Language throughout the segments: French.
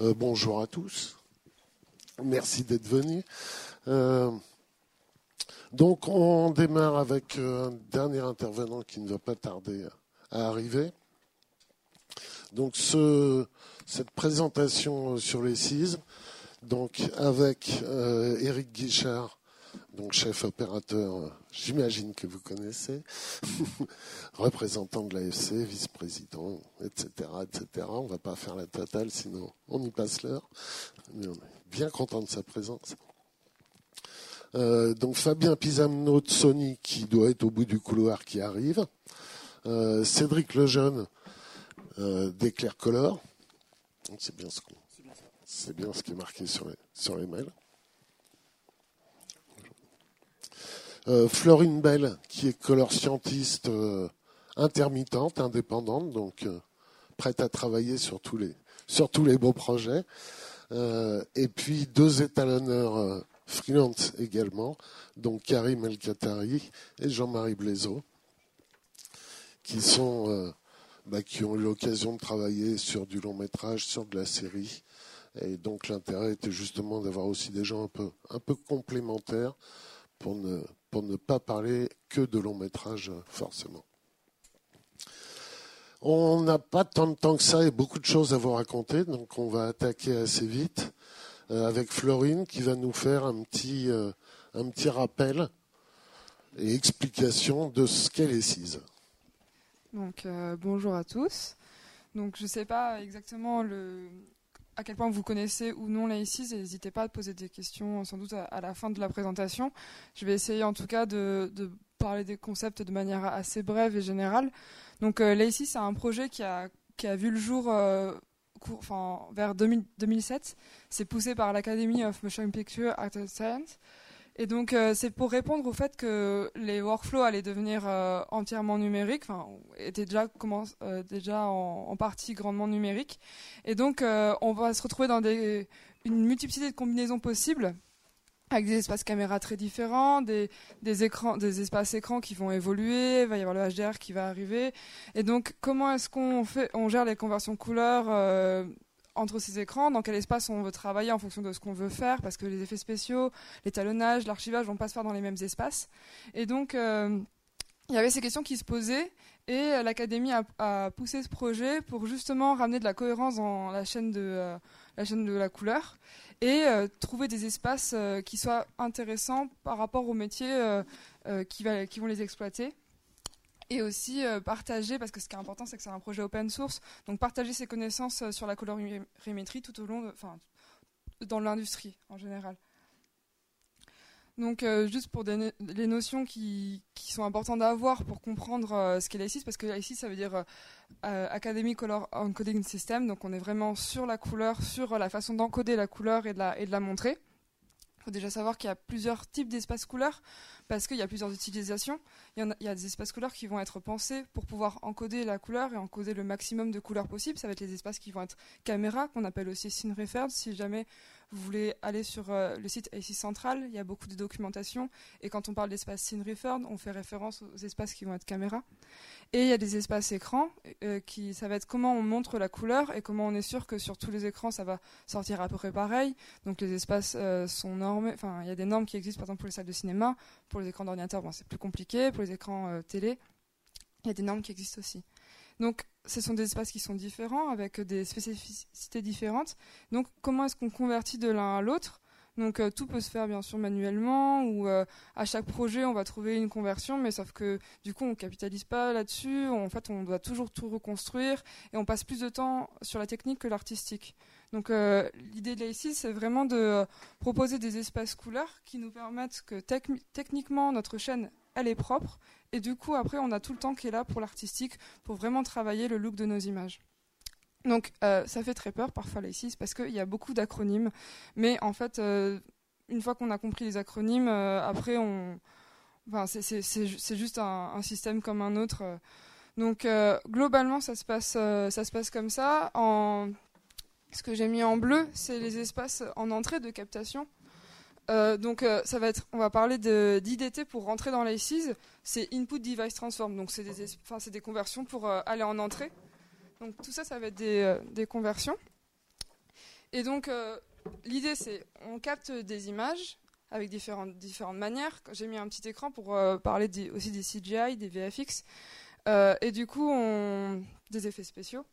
Bonjour à tous. Merci d'être venus. Donc on démarre avec un dernier intervenant qui ne va pas tarder à arriver. Donc cette présentation sur les séismes, donc avec Éric Guichard, donc chef opérateur, j'imagine que vous connaissez, représentant de l'AFC, vice-président, etc., etc. On ne va pas faire la totale, sinon on y passe l'heure. Mais on est bien content de sa présence. Donc Fabien Pisamno de Sony, qui doit être au bout du couloir, qui arrive. Cédric Lejeune d'Eclair Color. C'est bien, ce qui est marqué sur les mails. Florine Bell, qui est color scientiste intermittente, indépendante, donc prête à travailler sur tous les beaux projets. Et puis deux étalonneurs freelance également, donc Karim El-Khatari et Jean-Marie Blaiseau, qui ont eu l'occasion de travailler sur du long métrage, sur de la série. Et donc l'intérêt était justement d'avoir aussi des gens un peu complémentaires pour ne pas parler que de long métrage forcément. On n'a pas tant de temps que ça et beaucoup de choses à vous raconter, donc on va attaquer assez vite avec Florine qui va nous faire un petit rappel et explication de ce qu'est les séismes. Donc bonjour à tous. Donc je ne sais pas exactement à quel point vous connaissez ou non les séismes, et n'hésitez pas à poser des questions sans doute à la fin de la présentation. Je vais essayer en tout cas de parler des concepts de manière assez brève et générale. Donc les séismes, c'est un projet qui a vu le jour vers 2007. C'est poussé par l'Academy of Motion Picture Arts and Science. Et donc c'est pour répondre au fait que les workflows allaient devenir entièrement numériques, étaient déjà en partie grandement numériques. Et donc on va se retrouver dans une multiplicité de combinaisons possibles, avec des espaces caméras très différents, des espaces écrans qui vont évoluer, il va y avoir le HDR qui va arriver. Et donc comment est-ce qu'on gère les conversions couleurs entre ces écrans, dans quel espace on veut travailler en fonction de ce qu'on veut faire, parce que les effets spéciaux, l'étalonnage, l'archivage vont pas se faire dans les mêmes espaces. Et donc, il y avait ces questions qui se posaient, et l'Académie a poussé ce projet pour justement ramener de la cohérence dans la chaîne de la couleur et trouver des espaces qui soient intéressants par rapport aux métiers qui vont les exploiter. Et aussi partager, parce que ce qui est important, c'est que c'est un projet open source, donc partager ses connaissances sur la colorimétrie tout au long, dans l'industrie en général. Donc juste pour les notions qui sont importantes d'avoir pour comprendre ce qu'est l'ACI, parce que l'ACI ça veut dire Academy Color Encoding System, donc on est vraiment sur la couleur, sur la façon d'encoder la couleur et de la montrer. Il faut déjà savoir qu'il y a plusieurs types d'espaces couleurs parce qu'il y a plusieurs utilisations. Il y a des espaces couleurs qui vont être pensés pour pouvoir encoder la couleur et encoder le maximum de couleurs possible. Ça va être les espaces qui vont être caméra, qu'on appelle aussi scene referred. Si jamais vous voulez aller sur le site AC Central, il y a beaucoup de documentation. Et quand on parle d'espace scene referred, on fait référence aux espaces qui vont être caméra. Et il y a des espaces écrans, ça va être comment on montre la couleur et comment on est sûr que sur tous les écrans, ça va sortir à peu près pareil. Donc les espaces sont normés. Il y a des normes qui existent, par exemple pour les salles de cinéma, pour les écrans d'ordinateur, c'est plus compliqué, pour les écrans télé, il y a des normes qui existent aussi. Donc ce sont des espaces qui sont différents, avec des spécificités différentes. Donc comment est-ce qu'on convertit de l'un à l'autre? Donc tout peut se faire bien sûr manuellement, ou à chaque projet on va trouver une conversion, mais sauf que du coup on ne capitalise pas là-dessus, en fait on doit toujours tout reconstruire, et on passe plus de temps sur la technique que l'artistique. Donc l'idée de l'ACI, c'est vraiment de proposer des espaces couleurs qui nous permettent que techniquement notre chaîne elle est propre, et du coup après on a tout le temps qui est là pour l'artistique, pour vraiment travailler le look de nos images. Donc ça fait très peur parfois les séismes parce qu'il y a beaucoup d'acronymes, mais en fait une fois qu'on a compris les acronymes, après c'est juste un système comme un autre. Donc globalement ça se passe comme ça. Ce que j'ai mis en bleu, c'est les espaces en entrée de captation. Donc on va parler d'IDT pour rentrer dans les séismes. C'est Input Device Transform, donc c'est des conversions pour aller en entrée. Donc tout ça, ça va être des conversions. Et donc, l'idée, c'est on capte des images avec différentes manières. J'ai mis un petit écran pour parler aussi des CGI, des VFX, et du coup, des effets spéciaux.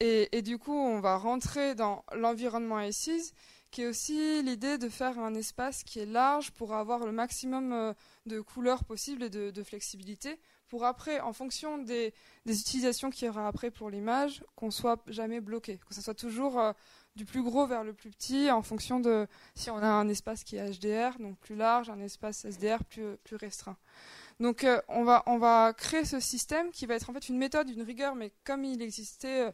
Et du coup, on va rentrer dans l'environnement ACES, qui est aussi l'idée de faire un espace qui est large pour avoir le maximum de couleurs possibles et de flexibilité, pour après, en fonction des utilisations qu'il y aura après pour l'image, qu'on ne soit jamais bloqué, que ça soit toujours du plus gros vers le plus petit, en fonction de si on a un espace qui est HDR, donc plus large, un espace SDR plus restreint. Donc on va créer ce système qui va être en fait une méthode, une rigueur, mais comme il existait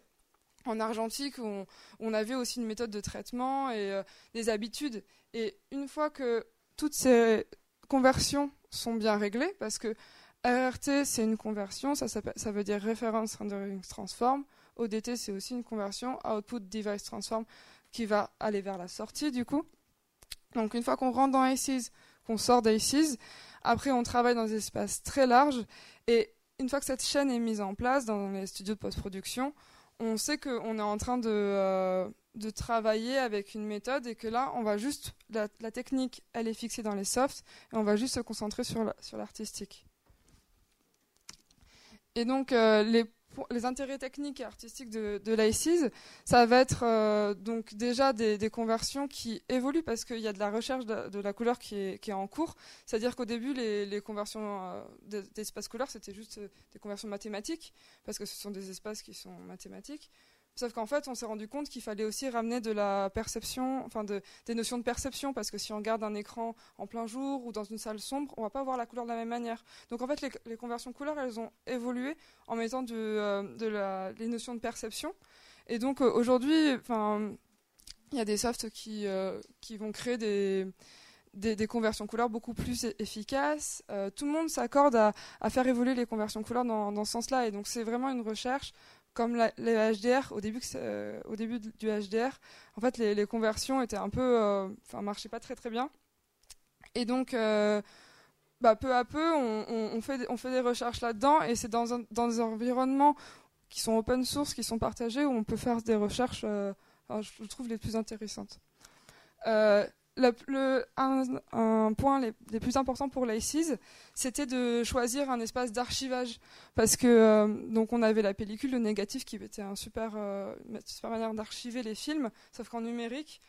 en argentique, on avait aussi une méthode de traitement et des habitudes. Et une fois que toutes ces conversions sont bien réglées, parce que RRT, c'est une conversion, ça veut dire Reference Rendering Transform. ODT, c'est aussi une conversion, Output Device Transform, qui va aller vers la sortie, du coup. Donc, une fois qu'on rentre dans ACES, qu'on sort d'ACES, après, on travaille dans des espaces très larges. Et une fois que cette chaîne est mise en place dans les studios de post-production, on sait qu'on est en train de travailler avec une méthode et que là, on va juste la technique, elle est fixée dans les softs et on va juste se concentrer sur l'artistique. Et donc, les intérêts techniques et artistiques de l'ACES, ça va être donc déjà des conversions qui évoluent parce qu'il y a de la recherche de la couleur qui est en cours. C'est-à-dire qu'au début, les conversions d'espaces couleurs, c'était juste des conversions mathématiques parce que ce sont des espaces qui sont mathématiques. Sauf qu'en fait, on s'est rendu compte qu'il fallait aussi ramener de la perception, enfin des notions de perception, parce que si on regarde un écran en plein jour ou dans une salle sombre, on ne va pas voir la couleur de la même manière. Donc en fait, les conversions couleurs, elles ont évolué en mettant les notions de perception. Et donc aujourd'hui, il y a des softs qui vont créer des conversions couleurs beaucoup plus efficaces. Tout le monde s'accorde à faire évoluer les conversions couleurs dans ce sens-là. Et donc c'est vraiment une recherche. Comme les HDR, au début du HDR, en fait, les conversions étaient un peu, marchaient pas très bien. Et donc, peu à peu, on fait des recherches là-dedans, et c'est dans des environnements qui sont open source, qui sont partagés, où on peut faire des recherches, je trouve, les plus intéressantes. Un point les plus importants pour l'ACES, c'était de choisir un espace d'archivage parce que donc on avait la pellicule, le négatif qui était un super manière d'archiver les films, sauf qu'en numérique,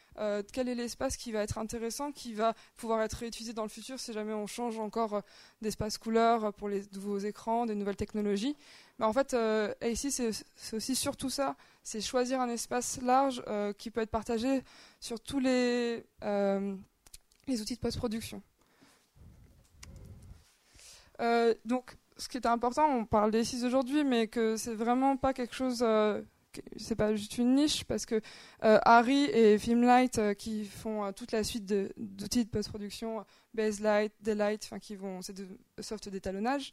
quel est l'espace qui va être intéressant, qui va pouvoir être réutilisé dans le futur si jamais on change encore d'espace couleur pour les nouveaux écrans, des nouvelles technologies. Mais en fait, ACES, c'est aussi surtout ça, c'est choisir un espace large qui peut être partagé sur tous les outils de post-production. Donc, ce qui est important, on parle d'ACES aujourd'hui, mais que c'est vraiment pas quelque chose, c'est pas juste une niche, parce que Harry et Filmlight qui font toute la suite d'outils de post-production, Baselight, Daylight, enfin qui vont, c'est de soft d'étalonnage.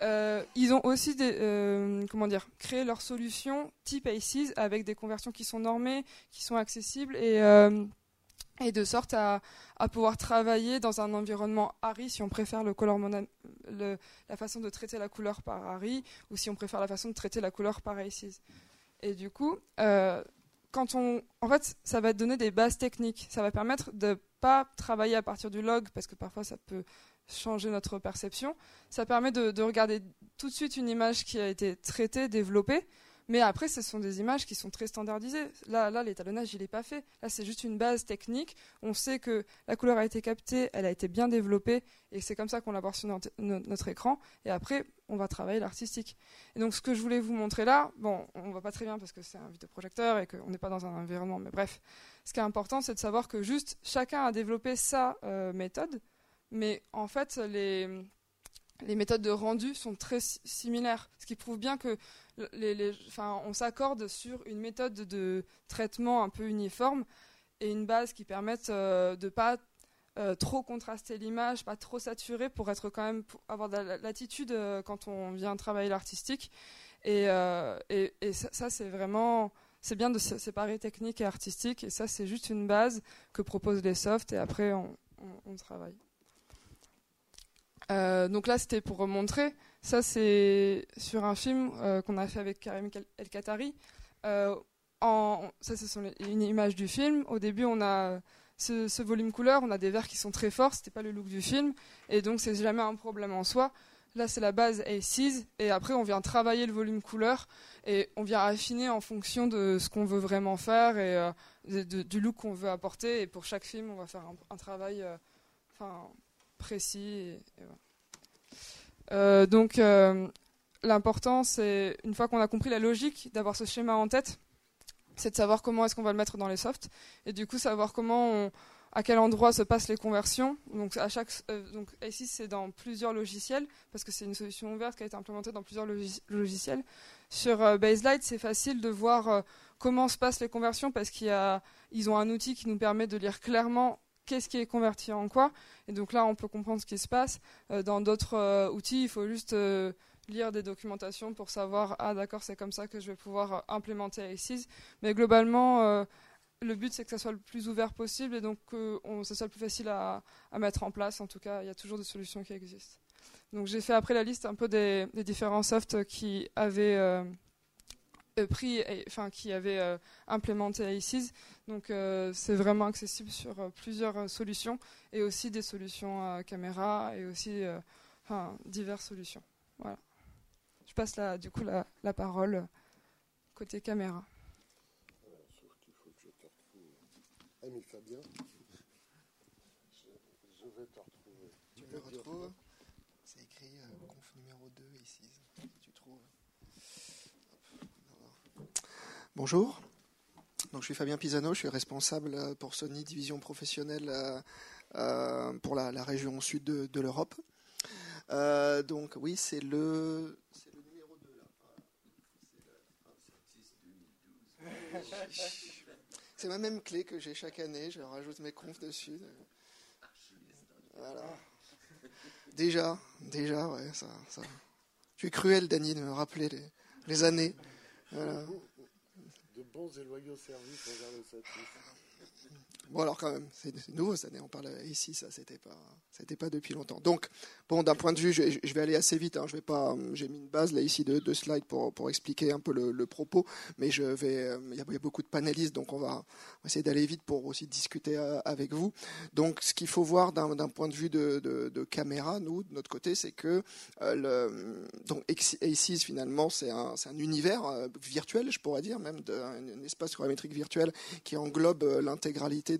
Ils ont aussi créé leurs solutions type ACES avec des conversions qui sont normées, qui sont accessibles et de sorte à pouvoir travailler dans un environnement Harry si on préfère la façon de traiter la couleur par Harry ou si on préfère la façon de traiter la couleur par ACES. Et du coup, ça va donner des bases techniques, ça va permettre de pas travailler à partir du log parce que parfois ça peut changer notre perception. Ça permet de regarder tout de suite une image qui a été traitée, développée, mais après ce sont des images qui sont très standardisées. Là l'étalonnage il n'est pas fait, là c'est juste une base technique, on sait que la couleur a été captée, elle a été bien développée et c'est comme ça qu'on la voit sur notre écran et après on va travailler l'artistique. Et donc ce que je voulais vous montrer là, bon on ne voit pas très bien parce que c'est un vidéoprojecteur et qu'on n'est pas dans un environnement, mais bref, ce qui est important c'est de savoir que juste chacun a développé sa méthode. Mais en fait, les méthodes de rendu sont très similaires, ce qui prouve bien que on s'accorde sur une méthode de traitement un peu uniforme et une base qui permette de ne pas trop contraster l'image, pas trop saturer pour avoir de la latitude quand on vient travailler l'artistique. Et ça c'est vraiment... C'est bien de séparer technique et artistique, et ça c'est juste une base que proposent les softs, et après on travaille. Donc là c'était pour montrer, ça c'est sur un film qu'on a fait avec Karim El Khattari Ça, ce sont une image du film. Au début, on a ce volume couleur, on a des verts qui sont très forts, c'était pas le look du film, et donc c'est jamais un problème en soi. Là, c'est la base A6, et après, on vient travailler le volume couleur, et on vient affiner en fonction de ce qu'on veut vraiment faire, et du look qu'on veut apporter, et pour chaque film, on va faire un travail précis. Voilà. L'important, c'est, une fois qu'on a compris la logique, d'avoir ce schéma en tête, c'est de savoir comment est-ce qu'on va le mettre dans les softs, et du coup, savoir à quel endroit se passent les conversions. Donc, donc A6, c'est dans plusieurs logiciels, parce que c'est une solution ouverte qui a été implémentée dans plusieurs logiciels. Sur Baselight, c'est facile de voir comment se passent les conversions, parce qu'ils ont un outil qui nous permet de lire clairement qu'est-ce qui est converti en quoi. Et donc là, on peut comprendre ce qui se passe. Dans d'autres outils, il faut juste lire des documentations pour savoir « Ah d'accord, c'est comme ça que je vais pouvoir implémenter A6 ». Mais globalement, le but, c'est que ça soit le plus ouvert possible et donc que ça soit le plus facile à mettre en place. En tout cas, il y a toujours des solutions qui existent. Donc, j'ai fait après la liste un peu des différents softs qui avaient implémenté A6. Donc, c'est vraiment accessible sur plusieurs solutions et aussi des solutions caméra et aussi diverses solutions. Voilà. Je passe la parole côté caméra. Ami Fabien, je vais te retrouver. Tu le retrouves, c'est écrit conf numéro 2 ici, tu trouves. Hop. Bonjour, donc, je suis Fabien Pisano, je suis responsable pour Sony division professionnelle pour la région sud de l'Europe. Donc oui, c'est le numéro 2 là. Voilà. C'est ma même clé que j'ai chaque année, je rajoute mes confs dessus. Voilà. Déjà, ouais, ça. Tu es cruel, Dany, de me rappeler les années. Voilà. De bons et loyaux services envers le satellite. Bon, alors quand même, c'est nouveau cette année, on parle ici, ça, c'était pas depuis longtemps. Donc, bon, d'un point de vue, je vais aller assez vite, hein, j'ai mis une base là ici de deux slides pour expliquer un peu le propos, mais il y a beaucoup de panélistes, donc on va essayer d'aller vite pour aussi discuter avec vous. Donc, ce qu'il faut voir d'un point de vue de caméra, nous, de notre côté, c'est que donc A6, finalement, c'est un univers virtuel, je pourrais dire, même un espace colorimétrique virtuel qui englobe l'intégralité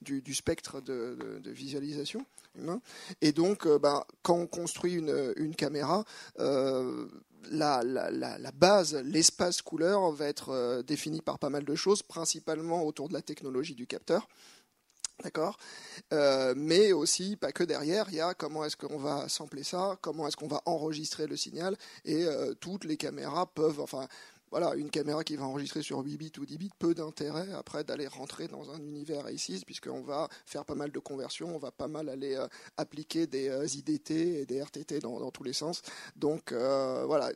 du spectre de visualisation humain. Et donc, quand on construit une caméra, la base, l'espace couleur va être défini par pas mal de choses, principalement autour de la technologie du capteur. D'accord, mais aussi, pas que derrière, il y a comment est-ce qu'on va sampler ça, comment est-ce qu'on va enregistrer le signal, et toutes les caméras peuvent... Voilà, une caméra qui va enregistrer sur 8 bits ou 10 bits, peu d'intérêt après d'aller rentrer dans un univers A6, puisqu'on va faire pas mal de conversions, on va pas mal aller appliquer des IDT et des RTT dans tous les sens. Donc voilà,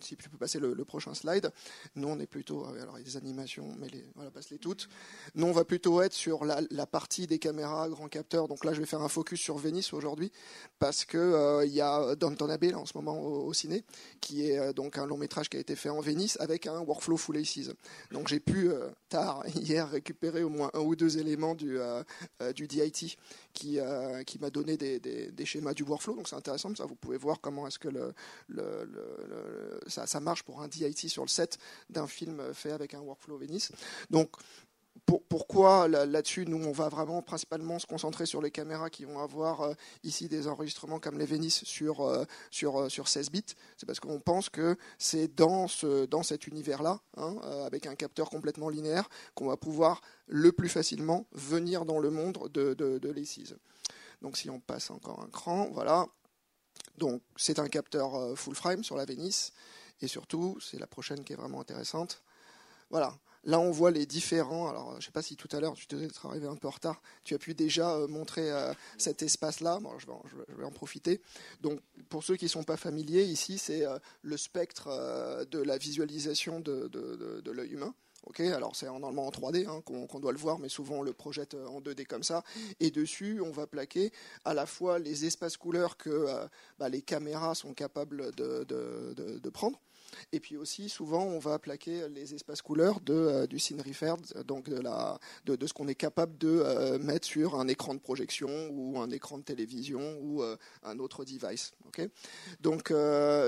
si tu peux passer le prochain slide. Nous, on est plutôt... Alors, il y a des animations, mais passe-les toutes. Nous, on va plutôt être sur la partie des caméras, grands capteurs. Donc là, je vais faire un focus sur Venice aujourd'hui, parce qu'il y a Downton Abbey, là, en ce moment, au ciné, qui est donc un long métrage qui a été fait en Venice, avec un workflow full A6. Donc, j'ai pu, tard, hier, récupérer au moins un ou deux éléments du DIT, qui m'a donné des schémas du workflow. Donc, c'est intéressant, parce que vous pouvez voir comment est-ce que ça marche pour un DIT sur le set d'un film fait avec un workflow Venice. Donc, pourquoi là-dessus, nous, on va vraiment principalement se concentrer sur les caméras qui vont avoir ici des enregistrements comme les Venice sur 16 bits. C'est parce qu'on pense que c'est dans cet univers-là, hein, avec un capteur complètement linéaire, qu'on va pouvoir le plus facilement venir dans le monde de l'A6. Donc, si on passe encore un cran, voilà. Donc, c'est un capteur full frame sur la Venice, et surtout, c'est la prochaine qui est vraiment intéressante. Voilà, là on voit les différents, alors je ne sais pas si tout à l'heure, tu devais être arrivé un peu en retard, tu as pu déjà montrer cet espace-là, bon, je vais en profiter. Donc, pour ceux qui ne sont pas familiers, ici c'est le spectre de la visualisation de l'œil humain. Okay, alors c'est normalement en 3D hein, qu'on doit le voir, mais souvent on le projette en 2D comme ça. Et dessus, on va plaquer à la fois les espaces couleurs que les caméras sont capables de prendre, Et puis aussi, souvent, on va plaquer les espaces couleurs du Cinefeed, donc de ce qu'on est capable de mettre sur un écran de projection ou un écran de télévision ou un autre device. Okay, donc,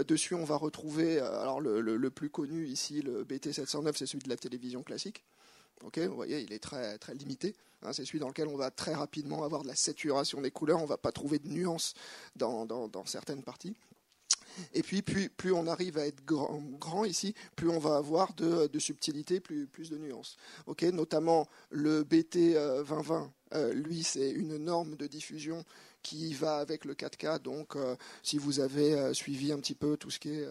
dessus, on va retrouver alors le plus connu ici, le BT709, c'est celui de la télévision classique. Okay, vous voyez, il est très, très limité. Hein, c'est celui dans lequel on va très rapidement avoir de la saturation des couleurs. On ne va pas trouver de nuances dans certaines parties. Et puis, plus on arrive à être grand ici, plus on va avoir de subtilité, plus de nuances. Okay, notamment, le BT2020, lui, c'est une norme de diffusion qui va avec le 4K. Donc, si vous avez suivi un petit peu tout ce qui est...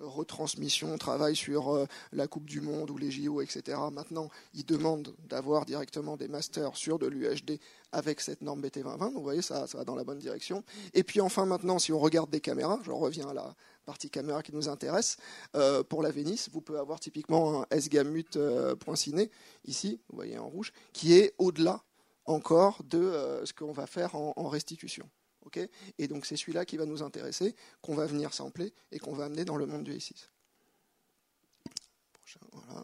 retransmission, travail sur la Coupe du Monde ou les JO, etc. Maintenant, ils demandent d'avoir directement des masters sur de l'UHD avec cette norme BT2020. Donc, vous voyez, ça va dans la bonne direction. Et puis, enfin, maintenant, si on regarde des caméras, je reviens à la partie caméra qui nous intéresse, pour la Venice, vous pouvez avoir typiquement un sgamut.ciné, ici, vous voyez en rouge, qui est au-delà encore de ce qu'on va faire en restitution. Okay, et donc c'est celui-là qui va nous intéresser, qu'on va venir sampler et qu'on va amener dans le monde du A6. Voilà.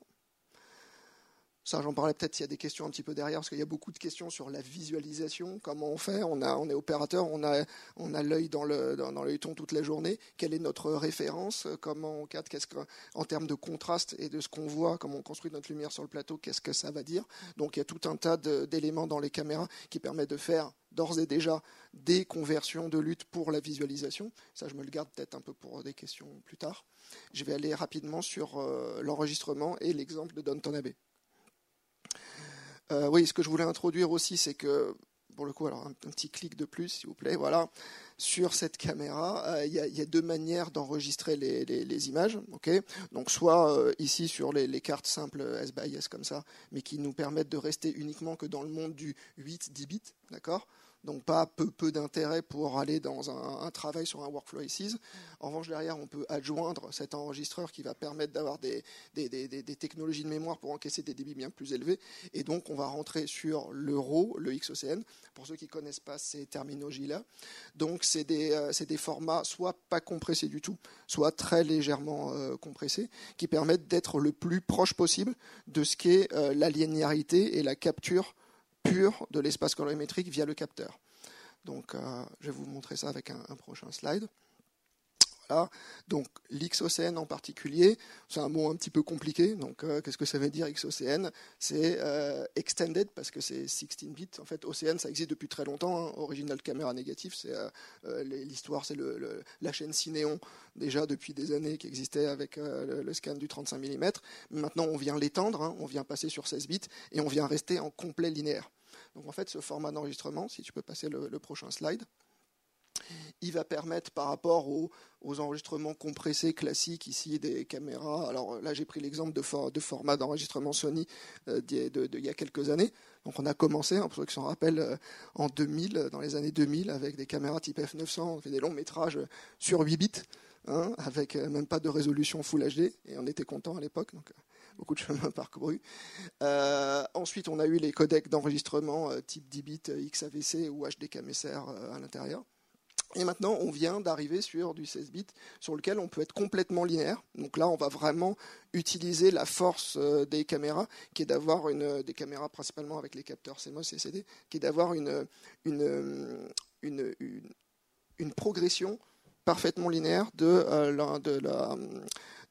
Ça, j'en parlais peut-être s'il y a des questions un petit peu derrière, parce qu'il y a beaucoup de questions sur la visualisation, comment on fait, on est opérateur, on a l'œil dans l'œilleton toute la journée, quelle est notre référence, comment on cadre, en termes de contraste et de ce qu'on voit, comment on construit notre lumière sur le plateau, qu'est-ce que ça va dire. Donc il y a tout un tas d'éléments dans les caméras qui permettent de faire d'ores et déjà des conversions de lutte pour la visualisation. Ça, je me le garde peut-être un peu pour des questions plus tard. Je vais aller rapidement sur l'enregistrement et l'exemple de Downton Abbey. Oui, ce que je voulais introduire aussi, c'est que, pour le coup, alors un petit clic de plus, s'il vous plaît, voilà, sur cette caméra, il y a deux manières d'enregistrer les images, okay, donc soit ici sur les cartes simples S by S comme ça, mais qui nous permettent de rester uniquement que dans le monde du 8-10 bits, d'accord. Donc pas peu d'intérêt pour aller dans un travail sur un workflow ICs. En revanche, derrière, on peut adjoindre cet enregistreur qui va permettre d'avoir des technologies de mémoire pour encaisser des débits bien plus élevés. Et donc, on va rentrer sur le RAW, le XOCN, pour ceux qui ne connaissent pas ces terminologies-là. Donc, c'est des formats soit pas compressés du tout, soit très légèrement compressés, qui permettent d'être le plus proche possible de ce qu'est la linéarité et la capture pure de l'espace colorimétrique via le capteur. Donc, je vais vous montrer ça avec un prochain slide. Voilà. Donc, l'XOCN en particulier, c'est un mot un petit peu compliqué. Donc, qu'est-ce que ça veut dire XOCN? C'est extended, parce que c'est 16 bits. En fait, OCN, ça existe depuis très longtemps. Hein. Original caméra négative, c'est l'histoire, c'est la chaîne Cinéon, déjà depuis des années, qui existait avec le scan du 35 mm. Maintenant, on vient l'étendre, hein, on vient passer sur 16 bits et on vient rester en complet linéaire. Donc en fait, ce format d'enregistrement, si tu peux passer le prochain slide, il va permettre par rapport aux enregistrements compressés classiques ici des caméras. Alors là, j'ai pris l'exemple de format d'enregistrement Sony d'il y a quelques années. Donc on a commencé, pour ceux qui s'en rappellent, en 2000, dans les années 2000, avec des caméras type F900, on fait des longs métrages sur 8 bits, hein, avec même pas de résolution Full HD, et on était contents à l'époque. Donc beaucoup de chemin parcouru. Ensuite, on a eu les codecs d'enregistrement type 10 bits XAVC ou HDCam/SR à l'intérieur. Et maintenant, on vient d'arriver sur du 16 bits, sur lequel on peut être complètement linéaire. Donc là, on va vraiment utiliser la force des caméras, qui est d'avoir des caméras principalement avec les capteurs CMOS et CD, qui est d'avoir une progression parfaitement linéaire de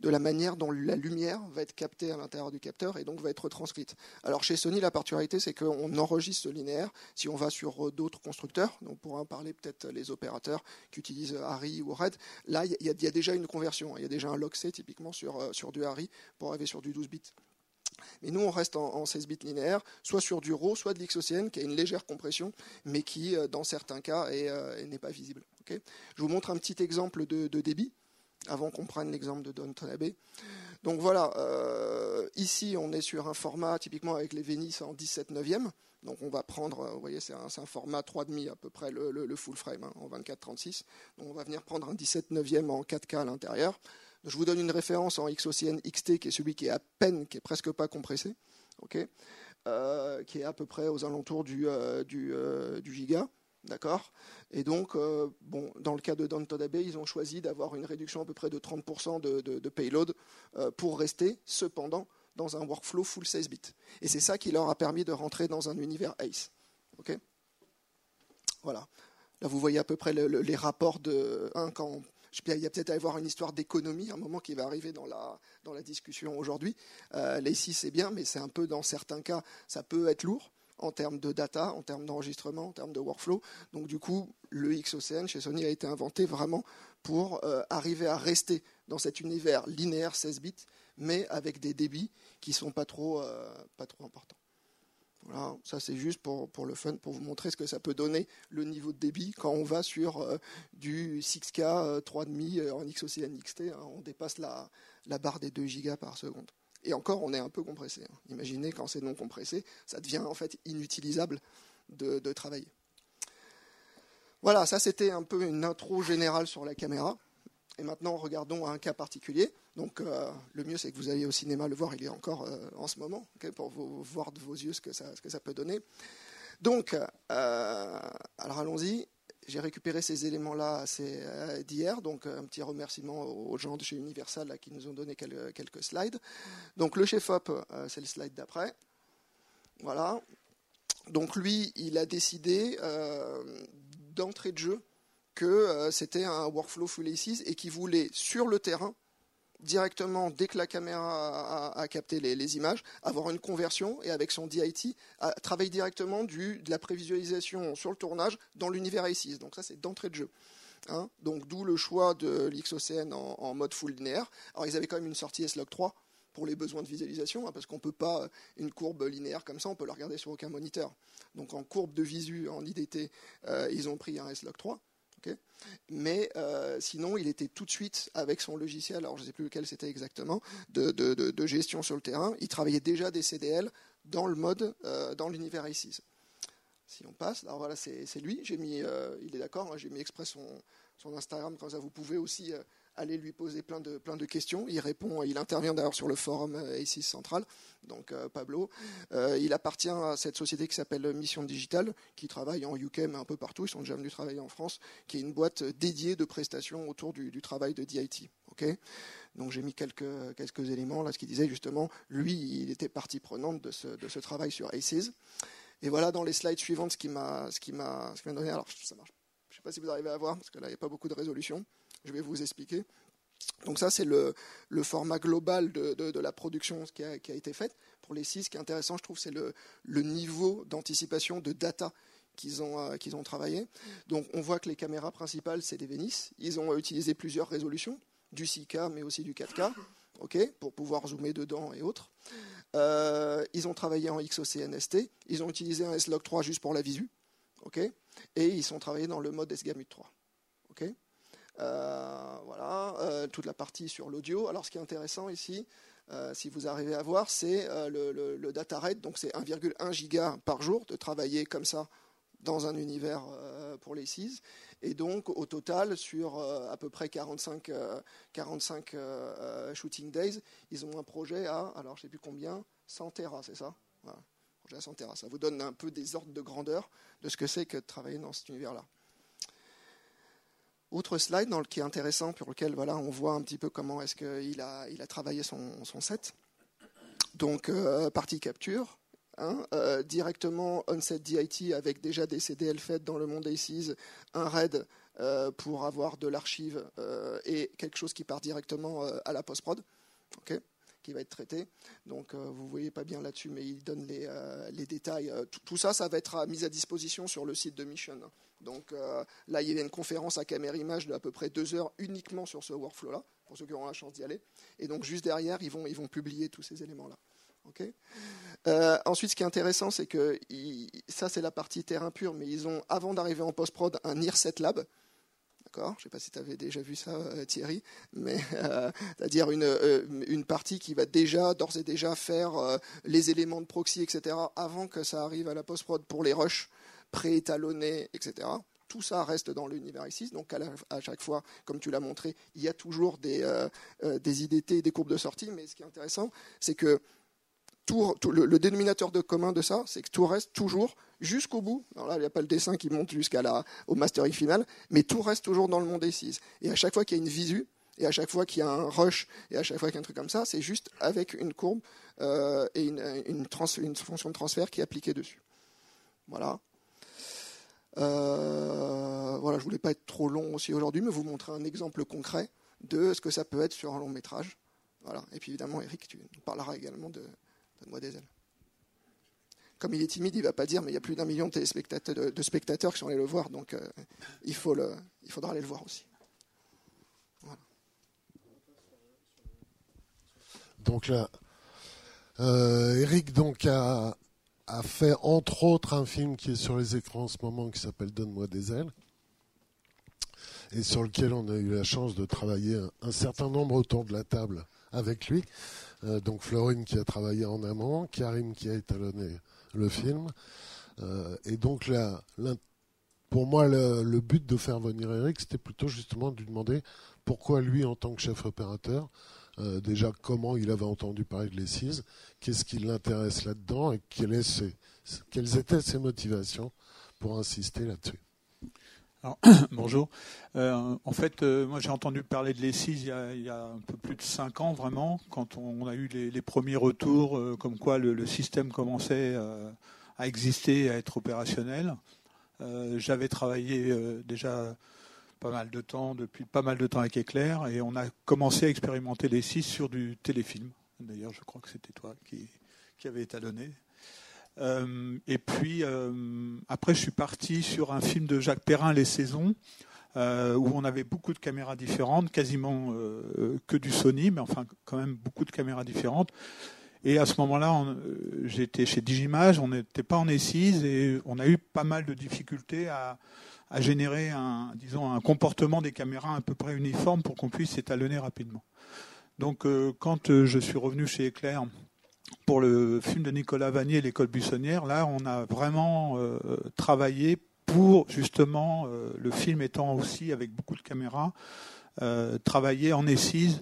la manière dont la lumière va être captée à l'intérieur du capteur et donc va être retranscrite. Alors chez Sony, la particularité, c'est qu'on enregistre ce linéaire. Si on va sur d'autres constructeurs, on pourra en parler peut-être les opérateurs qui utilisent ARRI ou RED, là, il y a déjà une conversion. Il y a déjà un log-C typiquement sur du ARRI pour arriver sur du 12 bits. Mais nous, on reste en 16 bits linéaires, soit sur du RAW, soit de l'XOCN, qui a une légère compression, mais qui, dans certains cas, n'est pas visible. Okay, je vous montre un petit exemple de débit, avant qu'on prenne l'exemple de Downton Abbey. Donc voilà, ici on est sur un format typiquement avec les Venice en 17/9, donc on va prendre, vous voyez, c'est un format 3,5 à peu près le full frame, hein, en 24-36, donc on va venir prendre un 17/9 en 4K à l'intérieur. Je vous donne une référence en XOCN XT, qui est celui qui est à peine, qui est presque pas compressé, okay, qui est à peu près aux alentours du giga. D'accord ? Et donc, bon, dans le cas de Downton Abbey, ils ont choisi d'avoir une réduction à peu près de 30% de payload pour rester, cependant, dans un workflow full 16 bits. Et c'est ça qui leur a permis de rentrer dans un univers ACE. Okay ? Voilà. Là, vous voyez à peu près les rapports de... Hein, quand, il y a peut-être à y avoir une histoire d'économie, un moment qui va arriver dans la discussion aujourd'hui. L'ACE, c'est bien, mais c'est un peu, dans certains cas, ça peut être lourd en termes de data, en termes d'enregistrement, en termes de workflow. Donc du coup, le X-OCN chez Sony a été inventé vraiment pour arriver à rester dans cet univers linéaire 16 bits, mais avec des débits qui ne sont pas trop importants. Voilà, ça c'est juste pour le fun, pour vous montrer ce que ça peut donner le niveau de débit quand on va sur du 6K 3,5 en X-OCN XT. Hein, on dépasse la barre des 2 gigas par seconde. Et encore, on est un peu compressé. Imaginez quand c'est non compressé, ça devient en fait inutilisable de travailler. Voilà, ça c'était un peu une intro générale sur la caméra. Et maintenant, regardons un cas particulier. Donc, le mieux, c'est que vous alliez au cinéma le voir. Il est encore en ce moment, okay, pour voir de vos yeux ce que ça peut donner. Donc, alors allons-y. J'ai récupéré ces éléments-là d'hier, donc un petit remerciement aux gens de chez Universal là, qui nous ont donné quelques slides. Donc le chef op, c'est le slide d'après. Voilà. Donc lui, il a décidé d'entrée de jeu que c'était un workflow full ACE et qu'il voulait sur le terrain, directement dès que la caméra a capté les images, avoir une conversion et avec son DIT, travailler directement de la prévisualisation sur le tournage dans l'univers ACE. Donc ça, c'est d'entrée de jeu. Hein, donc d'où le choix de l'XOCN en mode full linéaire. Alors ils avaient quand même une sortie S-Log3 pour les besoins de visualisation, hein, parce qu'on ne peut pas, une courbe linéaire comme ça, on peut la regarder sur aucun moniteur. Donc en courbe de visu, en IDT, ils ont pris un S-Log3. Okay. Mais sinon, il était tout de suite avec son logiciel, alors je ne sais plus lequel c'était exactement, de gestion sur le terrain. Il travaillait déjà des CDL dans le mode, dans l'univers ACE. Si on passe, alors voilà, c'est lui. J'ai mis, il est d'accord, hein, j'ai mis exprès son Instagram, comme ça vous pouvez aussi aller lui poser plein de questions. Il répond, il intervient d'ailleurs sur le forum ACE Central, donc Pablo. Il appartient à cette société qui s'appelle Mission Digital, qui travaille en UK, mais un peu partout. Ils sont déjà venus travailler en France, qui est une boîte dédiée de prestations autour du travail de DIT. Okay, donc j'ai mis quelques éléments, là, ce qu'il disait justement. Lui, il était partie prenante de ce travail sur ACES. Et voilà dans les slides suivantes ce qui m'a donné. Alors, ça marche. Je ne sais pas si vous arrivez à voir, parce que là, il n'y a pas beaucoup de résolution. Je vais vous expliquer. Donc ça, c'est le format global de la production qui a été faite. Pour les 6, ce qui est intéressant, je trouve, c'est le niveau d'anticipation de data qu'ils ont travaillé. Donc on voit que les caméras principales, c'est des Venice. Ils ont utilisé plusieurs résolutions, du 6K, mais aussi du 4K, okay, pour pouvoir zoomer dedans et autres. Ils ont travaillé en XOCN-ST. Ils ont utilisé un S-Log3 juste pour la visu. Okay, et ils sont travaillés dans le mode SGAMUT3. Okay. Voilà, toute la partie sur l'audio. Alors ce qui est intéressant ici, si vous arrivez à voir, c'est le data rate, donc c'est 1,1 giga par jour de travailler comme ça dans un univers pour les ACES. Et donc au total, sur à peu près 45 shooting days, ils ont un projet à, alors je ne sais plus combien, 100 Tera, c'est ça, voilà. Projet à 100 Tera. Ça vous donne un peu des ordres de grandeur de ce que c'est que de travailler dans cet univers-là. Autre slide qui est intéressant, pour lequel voilà, on voit un petit peu comment est-ce qu'il a travaillé son set. Donc, partie capture, hein, directement on-set DIT avec déjà des CDL faites dans le monde ACES, un RAID pour avoir de l'archive et quelque chose qui part directement à la post-prod, okay, qui va être traité. Donc, vous ne voyez pas bien là-dessus, mais il donne les détails. Tout ça, ça va être mis à disposition sur le site de Mission. Donc là, il y a une conférence à Caméra Image de à peu près 2 heures uniquement sur ce workflow-là, pour ceux qui auront la chance d'y aller. Et donc, juste derrière, ils vont publier tous ces éléments-là. Okay, ensuite, ce qui est intéressant, c'est que ça, c'est la partie terrain pur, mais ils ont, avant d'arriver en post-prod, un IR7 Lab. D'accord, je ne sais pas si tu avais déjà vu ça, Thierry, mais c'est-à-dire une partie qui va déjà, d'ores et déjà, faire les éléments de proxy, etc., avant que ça arrive à la post-prod pour les rushs, pré-étalonnés, etc. Tout ça reste dans l'univers ACES, donc à chaque fois, comme tu l'as montré, il y a toujours des IDT et des courbes de sortie, mais ce qui est intéressant, c'est que le dénominateur de commun de ça, c'est que tout reste toujours jusqu'au bout. Alors là, il n'y a pas le dessin qui monte au mastering final, mais tout reste toujours dans le monde des 6. Et à chaque fois qu'il y a une visu, et à chaque fois qu'il y a un rush, et à chaque fois qu'il y a un truc comme ça, c'est juste avec une courbe et une fonction de transfert qui est appliquée dessus. Voilà. Je ne voulais pas être trop long aussi aujourd'hui, mais vous montrer un exemple concret de ce que ça peut être sur un long métrage. Voilà. Et puis évidemment, Eric, tu nous parleras également de Donne-moi des ailes. Comme il est timide, il ne va pas dire, mais il y a plus d'1 million de spectateurs qui sont allés le voir, donc il faudra aller le voir aussi. Voilà. Donc là, Eric donc a fait entre autres un film qui est sur les écrans en ce moment qui s'appelle Donne-moi des ailes et sur lequel on a eu la chance de travailler un certain nombre autour de la table avec lui. Donc Florine qui a travaillé en amont, Karim qui a étalonné le film. Et donc là, pour moi, le but de faire venir Eric, c'était plutôt justement de lui demander pourquoi lui, en tant que chef opérateur, déjà comment il avait entendu parler de Les Six, qu'est-ce qui l'intéresse là-dedans et quelles étaient ses motivations pour insister là-dessus. Alors, bonjour. Moi j'ai entendu parler de Les Six il y a un peu plus de 5 ans vraiment, quand on a eu les premiers retours comme quoi le système commençait à exister, à être opérationnel. J'avais travaillé déjà depuis pas mal de temps avec Éclair et on a commencé à expérimenter Les Six sur du téléfilm. D'ailleurs je crois que c'était toi qui avait étalonné. Et puis après je suis parti sur un film de Jacques Perrin, Les Saisons, où on avait beaucoup de caméras différentes, quasiment que du Sony, mais enfin quand même beaucoup de caméras différentes. Et à ce moment-là, j'étais chez Digimage, on n'était pas en ESIS et on a eu pas mal de difficultés à générer un comportement des caméras à peu près uniforme pour qu'on puisse étalonner rapidement. Donc quand je suis revenu chez Éclair pour le film de Nicolas Vanier, L'école buissonnière, là, on a vraiment travaillé pour, justement, le film étant aussi, avec beaucoup de caméras, travailler en ESIS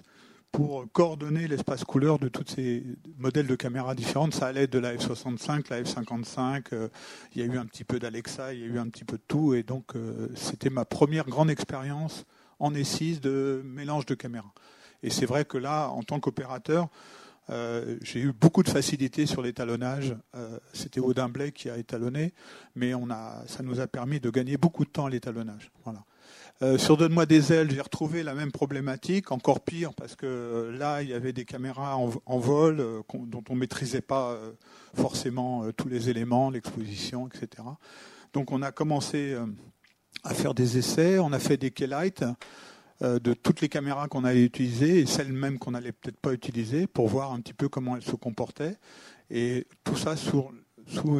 pour coordonner l'espace couleur de tous ces modèles de caméras différentes. Ça allait de la F65, la F55, il y a eu un petit peu d'Alexa, il y a eu un petit peu de tout, et donc c'était ma première grande expérience en ESIS de mélange de caméras. Et c'est vrai que là, en tant qu'opérateur, j'ai eu beaucoup de facilité sur l'étalonnage. C'était Audin Blay qui a étalonné, mais ça nous a permis de gagner beaucoup de temps à l'étalonnage. Voilà. Sur Donne-moi des ailes, j'ai retrouvé la même problématique, encore pire, parce que là, il y avait des caméras en vol dont on ne maîtrisait pas forcément tous les éléments, l'exposition, etc. Donc on a commencé à faire des essais, on a fait des keylights de toutes les caméras qu'on allait utiliser et celles même qu'on n'allait peut-être pas utiliser pour voir un petit peu comment elles se comportaient. Et tout ça sous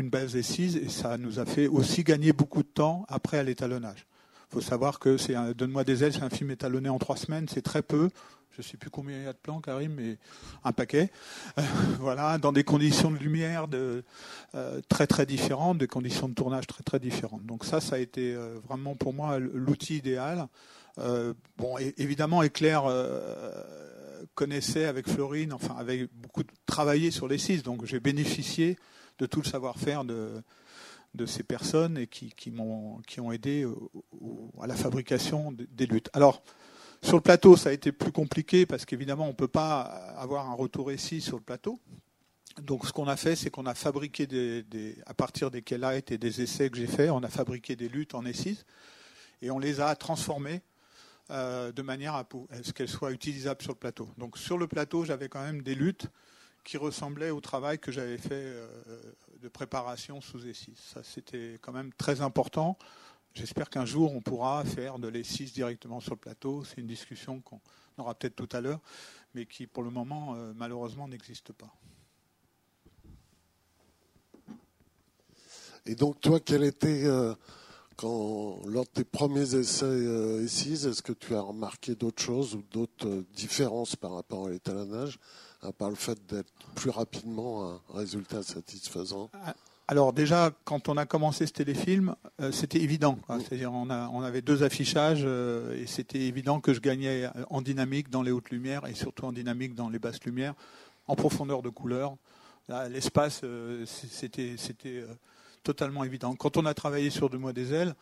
une base assise, et ça nous a fait aussi gagner beaucoup de temps après à l'étalonnage. Il faut savoir que Donne-moi des ailes, c'est un film étalonné en 3 semaines, c'est très peu. Je ne sais plus combien il y a de plans, Karim, mais un paquet. Voilà, dans des conditions de lumière très très différentes, des conditions de tournage très très différentes. Donc ça a été vraiment pour moi l'outil idéal. Évidemment, Éclair connaissait avec Florine, enfin avait beaucoup travaillé sur Les Six, donc j'ai bénéficié de tout le savoir-faire de ces personnes et qui ont aidé à la fabrication des luttes. Alors, sur le plateau, ça a été plus compliqué parce qu'évidemment, on ne peut pas avoir un retour ici sur le plateau. Donc, ce qu'on a fait, c'est qu'on a fabriqué à partir des keylights et des essais que j'ai faits, on a fabriqué des luttes en E6 et on les a transformées de manière à ce qu'elles soient utilisables sur le plateau. Donc, sur le plateau, j'avais quand même des luttes qui ressemblait au travail que j'avais fait de préparation sous E6. Ça, c'était quand même très important. J'espère qu'un jour, on pourra faire de l'E6 directement sur le plateau. C'est une discussion qu'on aura peut-être tout à l'heure, mais qui, pour le moment, malheureusement, n'existe pas. Et donc, toi, quel était, lors de tes premiers essais E6, est-ce que tu as remarqué d'autres choses ou d'autres différences par rapport à l'étalonnage ? À part le fait d'être plus rapidement un résultat satisfaisant. Alors déjà, quand on a commencé ce téléfilm, c'était évident. Hein, c'est-à-dire on avait 2 affichages et c'était évident que je gagnais en dynamique dans les hautes lumières et surtout en dynamique dans les basses lumières, en profondeur de couleur, L'espace, c'était totalement évident. Quand on a travaillé sur Deux mois des ailes,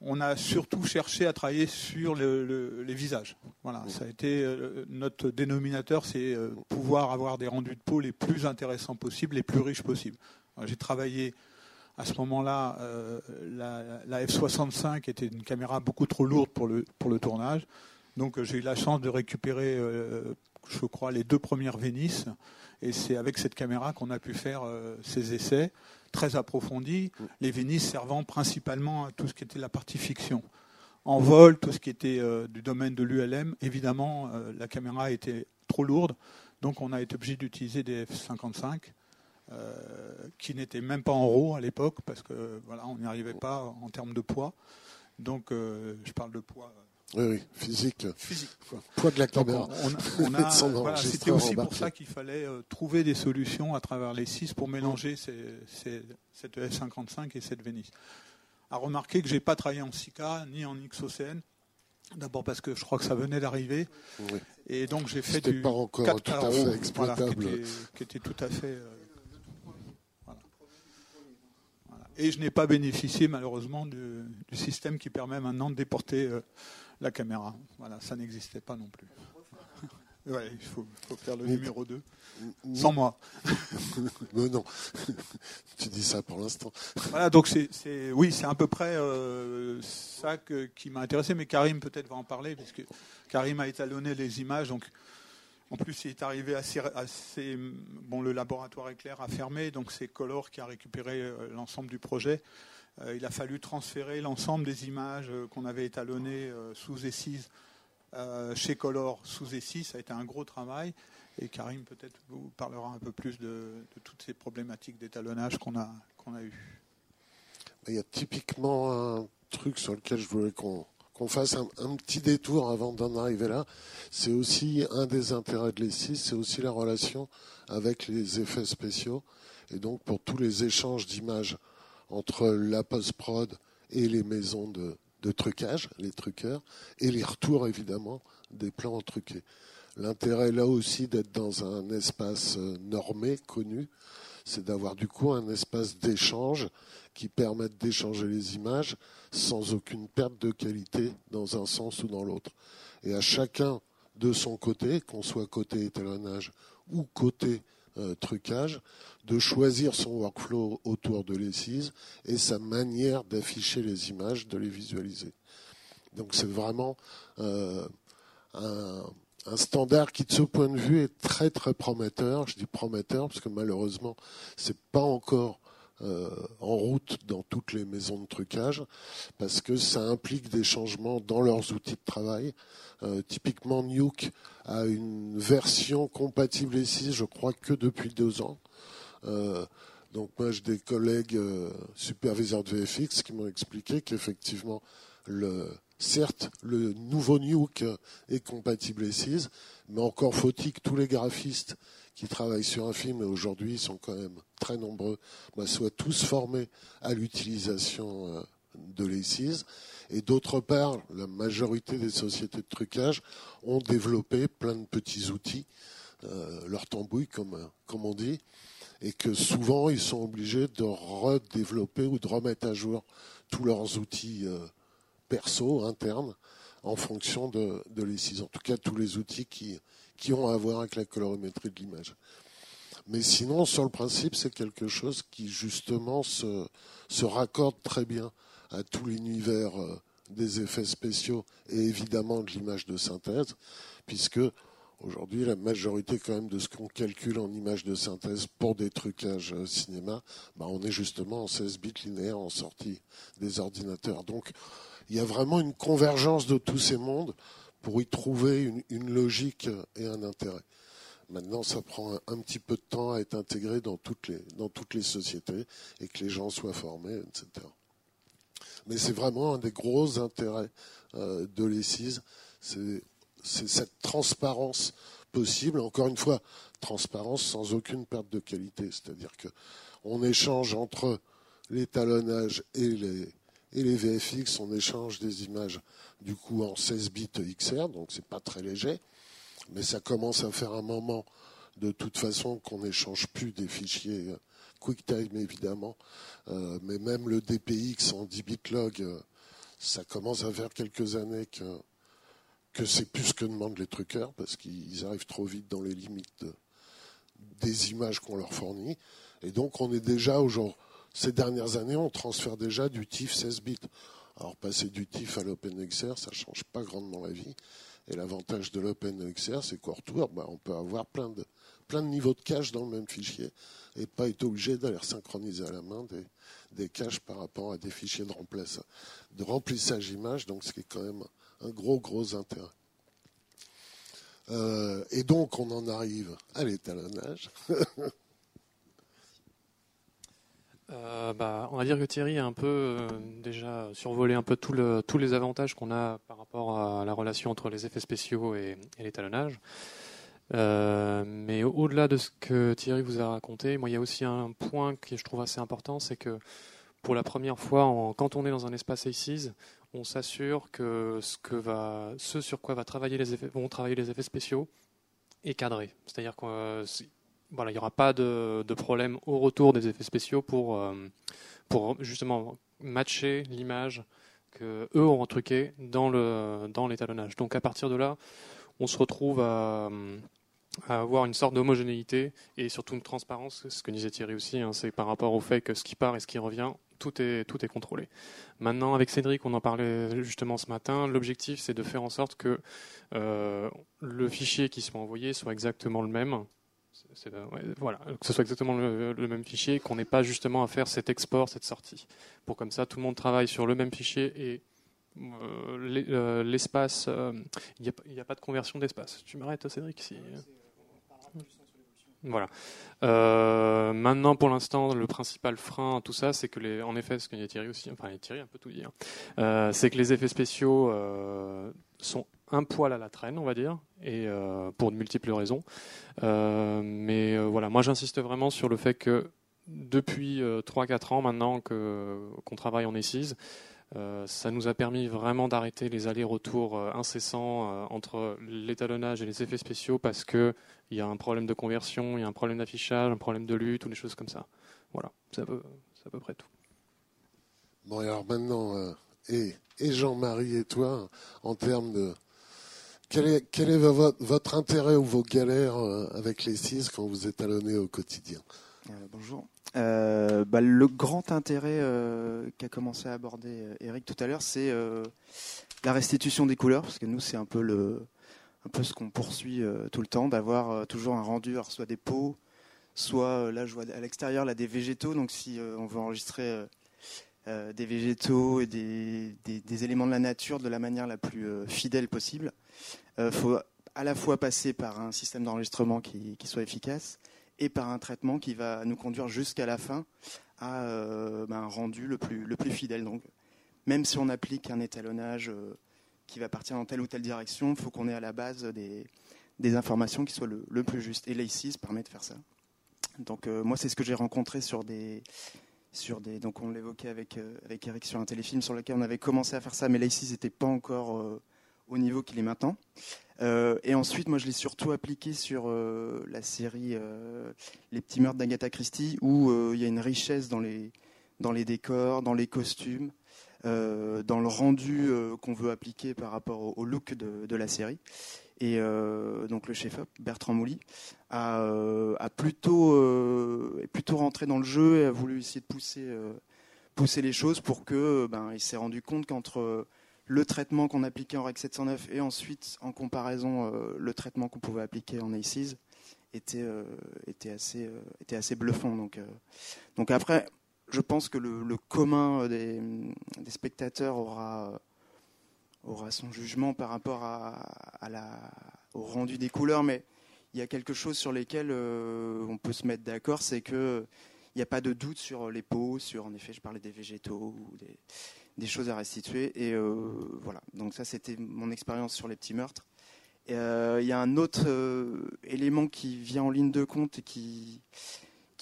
on a surtout cherché à travailler sur les visages. Voilà, ça a été notre dénominateur, c'est pouvoir avoir des rendus de peau les plus intéressants possibles, les plus riches possibles. J'ai travaillé à ce moment-là, la F65 était une caméra beaucoup trop lourde pour le tournage. Donc j'ai eu la chance de récupérer, je crois, les deux premières Vénice. Et c'est avec cette caméra qu'on a pu faire ces essais très approfondis, les Vénice servant principalement à tout ce qui était la partie fiction. En vol, tout ce qui était du domaine de l'ULM, évidemment, la caméra était trop lourde. Donc on a été obligé d'utiliser des F55 qui n'étaient même pas en RAW à l'époque parce que voilà, on n'y arrivait pas en termes de poids. Donc je parle de poids. Oui, oui, physique. Poids de la caméra. Voilà, c'était aussi pour ça qu'il fallait trouver des solutions à travers les 6 pour mélanger cette F55 et cette Vénice. À remarquer que je n'ai pas travaillé en 6K ni en XOCN. D'abord parce que je crois que ça venait d'arriver. Oui. Et donc j'ai fait du 4K tout à fait exploitable. Voilà, qui était tout à fait... Et je n'ai pas bénéficié malheureusement du système qui permet maintenant de déporter la caméra. Voilà, ça n'existait pas non plus. Ouais, il faut faire le numéro 2. Sans moi. Mais non, tu dis ça pour l'instant. Voilà, donc c'est à peu près ça qui m'a intéressé. Mais Karim peut-être va en parler, parce que Karim a étalonné les images. Donc, en plus, il est arrivé assez bon, le laboratoire Éclair a fermé, donc c'est Color qui a récupéré l'ensemble du projet. Il a fallu transférer l'ensemble des images qu'on avait étalonnées sous E6 chez Color sous E6. Ça a été un gros travail. Et Karim, peut-être, vous parlera un peu plus de toutes ces problématiques d'étalonnage qu'on a eues. Il y a typiquement un truc sur lequel je voulais qu'on fasse un petit détour avant d'en arriver là. C'est aussi un des intérêts de l'ESI, c'est aussi la relation avec les effets spéciaux. Et donc pour tous les échanges d'images entre la post-prod et les maisons de trucage, les truqueurs, et les retours évidemment des plans truqués. L'intérêt là aussi d'être dans un espace normé, connu, c'est d'avoir du coup un espace d'échange qui permette d'échanger les images sans aucune perte de qualité dans un sens ou dans l'autre. Et à chacun de son côté, qu'on soit côté étalonnage ou côté trucage, de choisir son workflow autour de l'ESIS et sa manière d'afficher les images, de les visualiser. Donc c'est vraiment un standard qui, de ce point de vue, est très très prometteur. Je dis prometteur parce que malheureusement, c'est pas encore en route dans toutes les maisons de trucage, parce que ça implique des changements dans leurs outils de travail. Typiquement, Nuke a une version compatible ici, je crois que depuis 2 ans. Donc moi, j'ai des collègues superviseurs de VFX qui m'ont expliqué qu'effectivement, certes, le nouveau Nuke est compatible E6, mais encore faut-il que tous les graphistes qui travaillent sur un film, et aujourd'hui ils sont quand même très nombreux, soient tous formés à l'utilisation de l'E6. Et d'autre part, la majorité des sociétés de trucage ont développé plein de petits outils, leur tambouille comme on dit, et que souvent ils sont obligés de redévelopper ou de remettre à jour tous leurs outils perso, interne, en fonction de l'E6. En tout cas, tous les outils qui ont à voir avec la colorimétrie de l'image. Mais sinon, sur le principe, c'est quelque chose qui, justement, se raccorde très bien à tout l'univers des effets spéciaux et, évidemment, de l'image de synthèse, puisque, aujourd'hui, la majorité, quand même, de ce qu'on calcule en images de synthèse pour des trucages cinéma, on est justement en 16 bits linéaires en sortie des ordinateurs. Donc, il y a vraiment une convergence de tous ces mondes pour y trouver une logique et un intérêt. Maintenant, ça prend un petit peu de temps à être intégré dans toutes les sociétés et que les gens soient formés, etc. Mais c'est vraiment un des gros intérêts de l'ESIS, c'est cette transparence possible, encore une fois, transparence sans aucune perte de qualité. C'est-à-dire qu'on échange entre l'étalonnage et les VFX, on échange des images du coup en 16 bits XR, donc c'est pas très léger, mais ça commence à faire un moment de toute façon qu'on n'échange plus des fichiers QuickTime évidemment, mais même le DPX en 10 bitlog, ça commence à faire quelques années que c'est plus ce que demandent les truqueurs, parce qu'ils arrivent trop vite dans les limites des images qu'on leur fournit. Et donc on est déjà, ces dernières années, on transfère déjà du TIFF 16 bits. Alors passer du TIFF à l'OpenXR, ça ne change pas grandement la vie. Et l'avantage de l'OpenXR, c'est qu'au retour, on peut avoir plein de niveaux de cache dans le même fichier et pas être obligé d'aller synchroniser à la main des caches par rapport à des fichiers de remplissage image, donc ce qui est quand même un gros intérêt. Et donc on en arrive à l'étalonnage. On va dire que Thierry a un peu déjà survolé un peu tous les avantages qu'on a par rapport à la relation entre les effets spéciaux et l'étalonnage. Mais au-delà de ce que Thierry vous a raconté, moi, il y a aussi un point que je trouve assez important, c'est que pour la première fois, quand on est dans un espace ACES, on s'assure que ce sur quoi vont travailler les effets spéciaux est cadré. C'est-à-dire que voilà, il n'y aura pas de problème au retour des effets spéciaux pour justement matcher l'image qu'eux auront truquée dans l'étalonnage. Donc à partir de là, on se retrouve à avoir une sorte d'homogénéité et surtout une transparence, ce que disait Thierry aussi, hein, c'est par rapport au fait que ce qui part et ce qui revient, tout est contrôlé. Maintenant, avec Cédric, on en parlait justement ce matin, l'objectif c'est de faire en sorte que le fichier qui soit envoyé soit exactement le même. Voilà, que ce soit exactement le même fichier, qu'on n'ait pas justement à faire cet export, cette sortie. Pour comme ça, tout le monde travaille sur le même fichier et l'espace, il n'y a pas de conversion d'espace. Tu m'arrêtes, Cédric, si... Voilà. Maintenant, pour l'instant, le principal frein à tout ça, c'est que, en effet, ce qu'il y a Thierry aussi, enfin, Thierry a un peu tout dit, hein, c'est que les effets spéciaux sont un poil à la traîne, on va dire, et pour de multiples raisons. Voilà, moi, j'insiste vraiment sur le fait que depuis 3-4 ans maintenant qu'on travaille en ACES, ça nous a permis vraiment d'arrêter les allers-retours incessants entre l'étalonnage et les effets spéciaux parce qu'il y a un problème de conversion, il y a un problème d'affichage, un problème de lutte, ou des choses comme ça. Voilà, c'est à peu près tout. Bon, et alors maintenant, et Jean-Marie et toi, en termes de... Quel est votre intérêt ou vos galères avec les ACES quand vous étalonnez au quotidien ? Bonjour. Le grand intérêt qu'a commencé à aborder Eric tout à l'heure, c'est la restitution des couleurs, parce que nous c'est un peu ce qu'on poursuit tout le temps, d'avoir toujours un rendu, alors soit des peaux, soit là je vois à l'extérieur là des végétaux, donc si on veut enregistrer des végétaux et des éléments de la nature de la manière la plus fidèle possible, faut à la fois passer par un système d'enregistrement qui soit efficace, et par un traitement qui va nous conduire jusqu'à la fin à un rendu le plus fidèle. Donc, même si on applique un étalonnage qui va partir dans telle ou telle direction, il faut qu'on ait à la base des informations qui soient le plus justes. Et l'ACES permet de faire ça. Donc moi, c'est ce que j'ai rencontré donc on l'évoquait avec Eric sur un téléfilm sur lequel on avait commencé à faire ça, mais l'ACES n'était pas encore au niveau qu'il est maintenant. Et ensuite, moi, je l'ai surtout appliqué sur la série Les Petits Meurtres d'Agatha Christie, où il y a une richesse dans les décors, dans les costumes, dans le rendu qu'on veut appliquer par rapport au look de la série. Et donc le chef-op, Bertrand Mouly, a plutôt rentré dans le jeu et a voulu essayer de pousser les choses pour que il s'est rendu compte qu'entre le traitement qu'on appliquait en Reg 709 et ensuite, en comparaison, le traitement qu'on pouvait appliquer en ACES était assez bluffant. Donc après, je pense que le commun des spectateurs aura son jugement par rapport au rendu des couleurs, mais il y a quelque chose sur lesquels on peut se mettre d'accord, c'est que il n'y a pas de doute sur les peaux, en effet, je parlais des végétaux ou des choses à restituer. Et voilà, donc ça, c'était mon expérience sur Les Petits Meurtres. Il y a un autre élément qui vient en ligne de compte et qui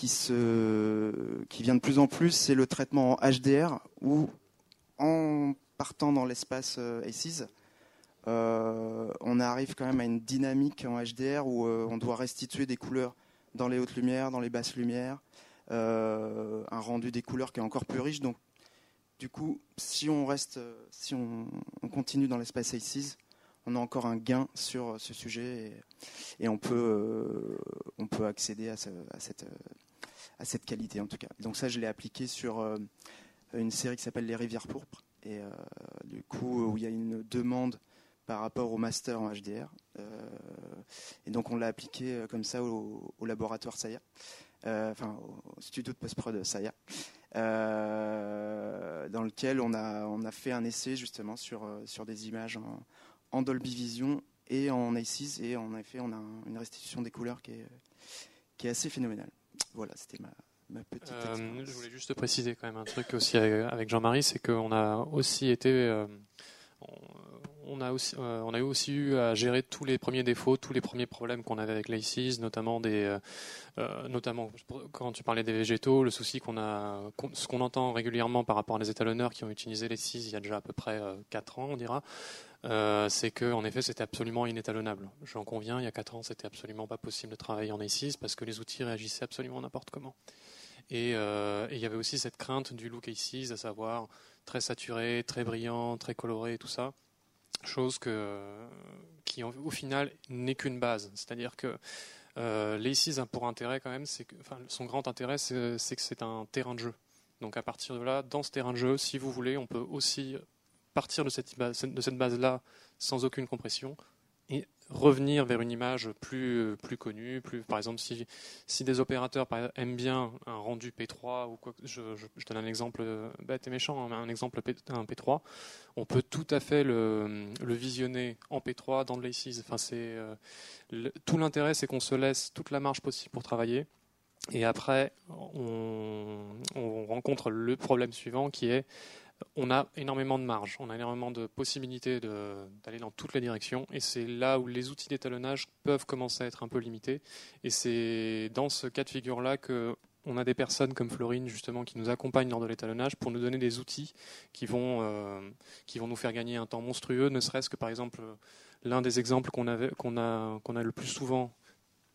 vient de plus en plus, c'est le traitement en HDR, où en partant dans l'espace ACES, on arrive quand même à une dynamique en HDR où on doit restituer des couleurs dans les hautes lumières, dans les basses lumières, un rendu des couleurs qui est encore plus riche. Donc, du coup, si on continue dans l'espace ACES, on a encore un gain sur ce sujet et on peut accéder à cette qualité en tout cas. Donc ça, je l'ai appliqué sur une série qui s'appelle Les Rivières Pourpres et du coup où il y a une demande par rapport au master en HDR et donc on l'a appliqué comme ça au laboratoire Saya, enfin au studio de post-prod Saya, dans lequel on a fait un essai justement sur des images en Dolby Vision et en ACES et en effet on a une restitution des couleurs qui est assez phénoménale. Voilà, c'était ma petite expérience. Je voulais juste préciser quand même un truc aussi avec Jean-Marie, c'est qu'on a aussi été on a eu à gérer tous les premiers défauts, tous les premiers problèmes qu'on avait avec l'ACES, notamment quand tu parlais des végétaux, le souci ce qu'on entend régulièrement par rapport à les étalonneurs qui ont utilisé l'ACES il y a déjà à peu près 4 ans, on dira, c'est qu'en effet c'était absolument inétalonnable. J'en conviens, il y a 4 ans c'était absolument pas possible de travailler en ACES parce que les outils réagissaient absolument n'importe comment. Et il y avait aussi cette crainte du look ACES, à savoir très saturé, très brillant, très coloré, tout ça. Chose qui au final n'est qu'une base, c'est-à-dire que l'ACES a pour intérêt quand même, son grand intérêt c'est que c'est un terrain de jeu. Donc à partir de là, dans ce terrain de jeu, si vous voulez, on peut aussi partir de cette base-là sans aucune compression et revenir vers une image plus connue, par exemple si des opérateurs aiment bien un rendu P3 ou quoi, je donne un exemple bête et méchant, un exemple un P3, on peut tout à fait le visionner en P3 dans le l'ACES. Enfin, tout l'intérêt c'est qu'on se laisse toute la marge possible pour travailler et après on rencontre le problème suivant qui est on a énormément de marge, on a énormément de possibilités d'aller dans toutes les directions et c'est là où les outils d'étalonnage peuvent commencer à être un peu limités et c'est dans ce cas de figure-là qu'on a des personnes comme Florine justement qui nous accompagnent lors de l'étalonnage pour nous donner des outils qui vont nous faire gagner un temps monstrueux, ne serait-ce que par exemple l'un des exemples qu'on a le plus souvent,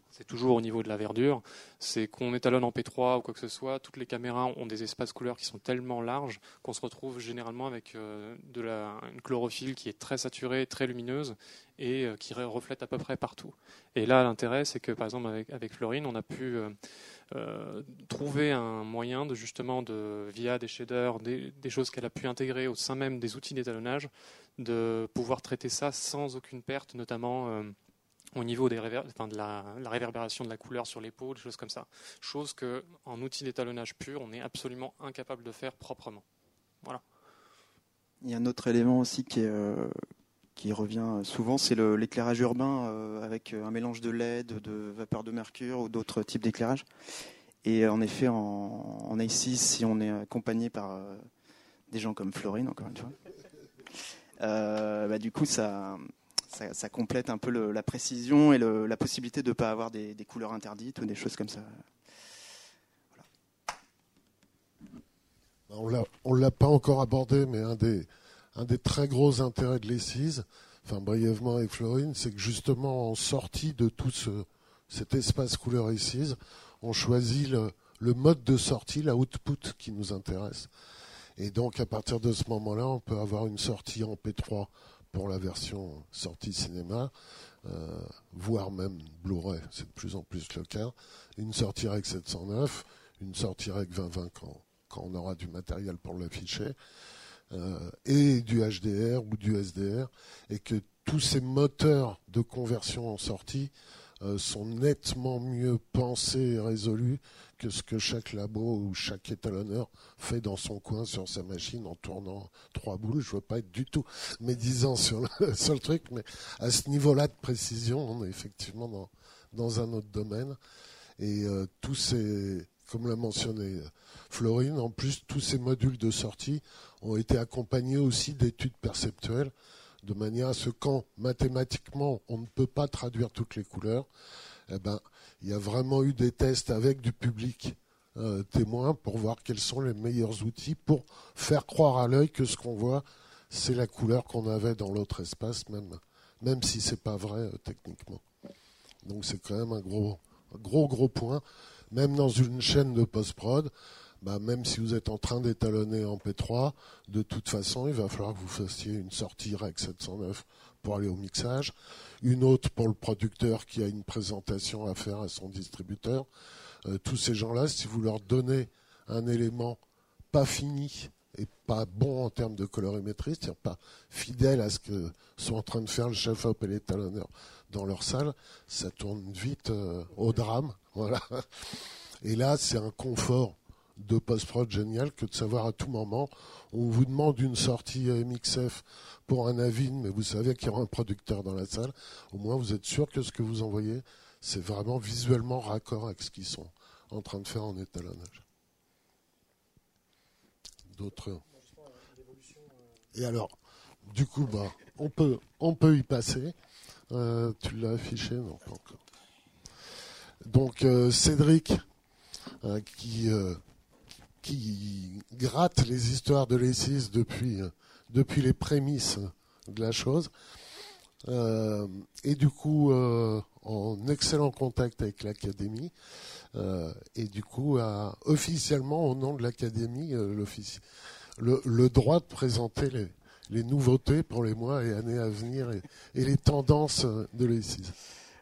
c'est toujours au niveau de la verdure, c'est qu'on étalonne en P3 ou quoi que ce soit, toutes les caméras ont des espaces couleurs qui sont tellement larges qu'on se retrouve généralement avec une chlorophylle qui est très saturée, très lumineuse et qui reflète à peu près partout. Et là l'intérêt c'est que par exemple avec Florine on a pu trouver un moyen de justement via des shaders, des choses qu'elle a pu intégrer au sein même des outils d'étalonnage, de pouvoir traiter ça sans aucune perte, notamment au niveau de la réverbération de la couleur sur les peaux, des choses comme ça. Chose qu'en outil d'étalonnage pur, on est absolument incapable de faire proprement. Voilà. Il y a un autre élément aussi qui revient souvent, c'est l'éclairage urbain avec un mélange de LED, de vapeur de mercure ou d'autres types d'éclairage. Et en effet, en ACES, si on est accompagné par des gens comme Florine, encore une fois, du coup, ça complète un peu la précision et la possibilité de ne pas avoir des couleurs interdites ou des choses comme ça. Voilà. On ne l'a pas encore abordé, mais un des très gros intérêts de l'ACES, enfin brièvement avec Florine, c'est que justement en sortie de tout cet espace couleur ACES, on choisit le mode de sortie, l'output qui nous intéresse. Et donc à partir de ce moment-là, on peut avoir une sortie en P3 pour la version sortie cinéma, voire même Blu-ray, c'est de plus en plus le cas, une sortie REC 709, une sortie REC 2020 quand on aura du matériel pour l'afficher, et du HDR ou du SDR, et que tous ces moteurs de conversion en sortie sont nettement mieux pensés et résolus que ce que chaque labo ou chaque étalonneur fait dans son coin sur sa machine en tournant 3 boules. Je ne veux pas être du tout médisant sur le truc, mais à ce niveau-là de précision, on est effectivement dans un autre domaine. Et comme l'a mentionné Florine, en plus, tous ces modules de sortie ont été accompagnés aussi d'études perceptuelles, de manière à ce quand mathématiquement on ne peut pas traduire toutes les couleurs, il y a vraiment eu des tests avec du public témoin pour voir quels sont les meilleurs outils pour faire croire à l'œil que ce qu'on voit c'est la couleur qu'on avait dans l'autre espace, même si c'est pas vrai techniquement. Donc c'est quand même un gros point. Même dans une chaîne de post-prod, bah, même si vous êtes en train d'étalonner en P3, de toute façon, il va falloir que vous fassiez une sortie Rec 709 pour aller au mixage, une autre pour le producteur qui a une présentation à faire à son distributeur. Tous ces gens-là, si vous leur donnez un élément pas fini et pas bon en termes de colorimétrie, c'est-à-dire pas fidèle à ce que sont en train de faire le chef-op et l'étalonneur dans leur salle, ça tourne vite au drame. Voilà. Et là, c'est un confort de post-prod génial que de savoir à tout moment, on vous demande une sortie MXF pour un avis, mais vous savez qu'il y aura un producteur dans la salle, au moins vous êtes sûr que ce que vous envoyez, c'est vraiment visuellement raccord avec ce qu'ils sont en train de faire en étalonnage. D'autres. Et alors, du coup, bah, on peut y passer. Tu l'as affiché? Non, pas encore. Donc, Cédric, qui gratte les histoires de l'ESIS depuis les prémices de la chose. Et du coup, en excellent contact avec l'Académie. Et du coup, a officiellement, au nom de l'Académie, le droit de présenter les nouveautés pour les mois et années à venir et les tendances de l'ESIS.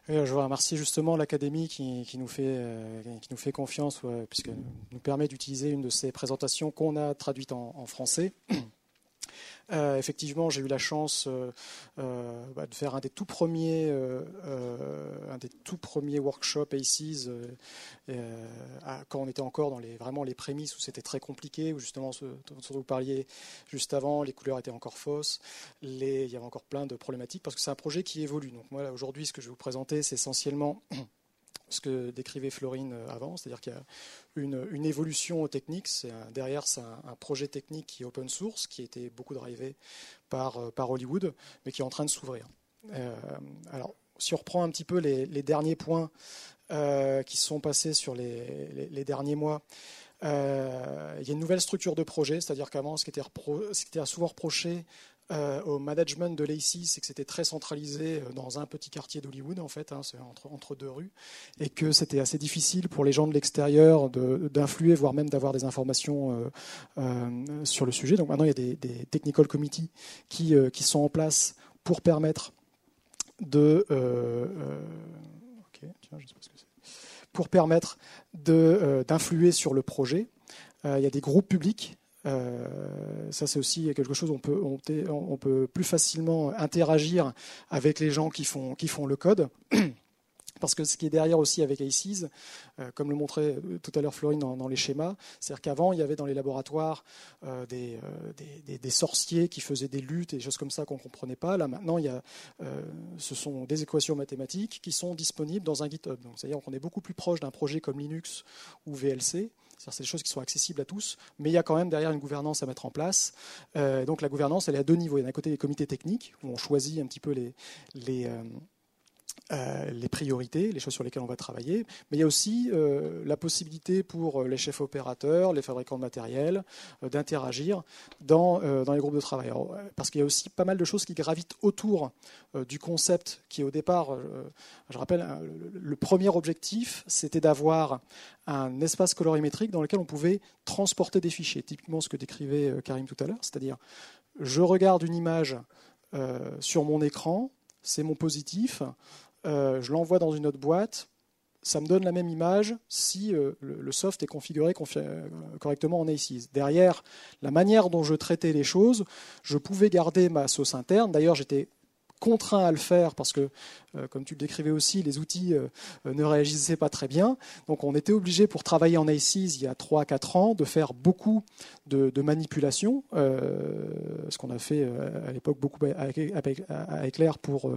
Oui, je vous remercie justement l'Académie qui nous fait confiance, puisque nous permet d'utiliser une de ces présentations qu'on a traduite en français. Effectivement, j'ai eu la chance de faire un des tout premiers workshops ACES quand on était encore dans vraiment les prémices où c'était très compliqué, où justement ce dont vous parliez juste avant, les couleurs étaient encore fausses, il y avait encore plein de problématiques parce que c'est un projet qui évolue. Donc moi aujourd'hui, ce que je vais vous présenter, c'est essentiellement ce que décrivait Florine avant, c'est-à-dire qu'il y a une évolution technique. Derrière, c'est un projet technique qui est open source, qui a été beaucoup drivé par Hollywood, mais qui est en train de s'ouvrir. Alors, si on reprend un petit peu les derniers points qui sont passés sur les derniers mois, il y a une nouvelle structure de projet, c'est-à-dire qu'avant, ce qui était souvent reproché au management de l'ACES, c'est que c'était très centralisé dans un petit quartier d'Hollywood, en fait, hein, entre deux rues, et que c'était assez difficile pour les gens de l'extérieur d'influer, voire même d'avoir des informations sur le sujet. Donc maintenant, il y a des technical committees qui sont en place pour permettre d'influer sur le projet. Il y a des groupes publics. Ça, c'est aussi quelque chose où on peut plus facilement interagir avec les gens qui font le code. Parce que ce qui est derrière aussi avec ACES, comme le montrait tout à l'heure Florine dans les schémas, c'est-à-dire qu'avant, il y avait dans les laboratoires des sorciers qui faisaient des luttes et des choses comme ça qu'on ne comprenait pas. Là, maintenant, ce sont des équations mathématiques qui sont disponibles dans un GitHub. Donc, c'est-à-dire qu'on est beaucoup plus proche d'un projet comme Linux ou VLC. C'est des choses qui sont accessibles à tous, mais il y a quand même derrière une gouvernance à mettre en place. Donc la gouvernance, elle est à deux niveaux. Il y a d'un côté les comités techniques, où on choisit un petit peu les priorités, les choses sur lesquelles on va travailler. Mais il y a aussi la possibilité pour les chefs opérateurs, les fabricants de matériel, d'interagir dans les groupes de travail. Alors, parce qu'il y a aussi pas mal de choses qui gravitent autour du concept qui, au départ, je rappelle, le premier objectif, c'était d'avoir un espace colorimétrique dans lequel on pouvait transporter des fichiers. Typiquement ce que décrivait Karim tout à l'heure, c'est-à-dire je regarde une image sur mon écran, c'est mon positif, je l'envoie dans une autre boîte, ça me donne la même image si le soft est configuré correctement en ACES. Derrière, la manière dont je traitais les choses, je pouvais garder ma sauce interne. D'ailleurs, j'étais contraint à le faire parce que, comme tu le décrivais aussi, les outils ne réagissaient pas très bien. Donc on était obligé, pour travailler en ACES il y a 3-4 ans, de faire beaucoup de manipulations, ce qu'on a fait à l'époque beaucoup avec Claire pour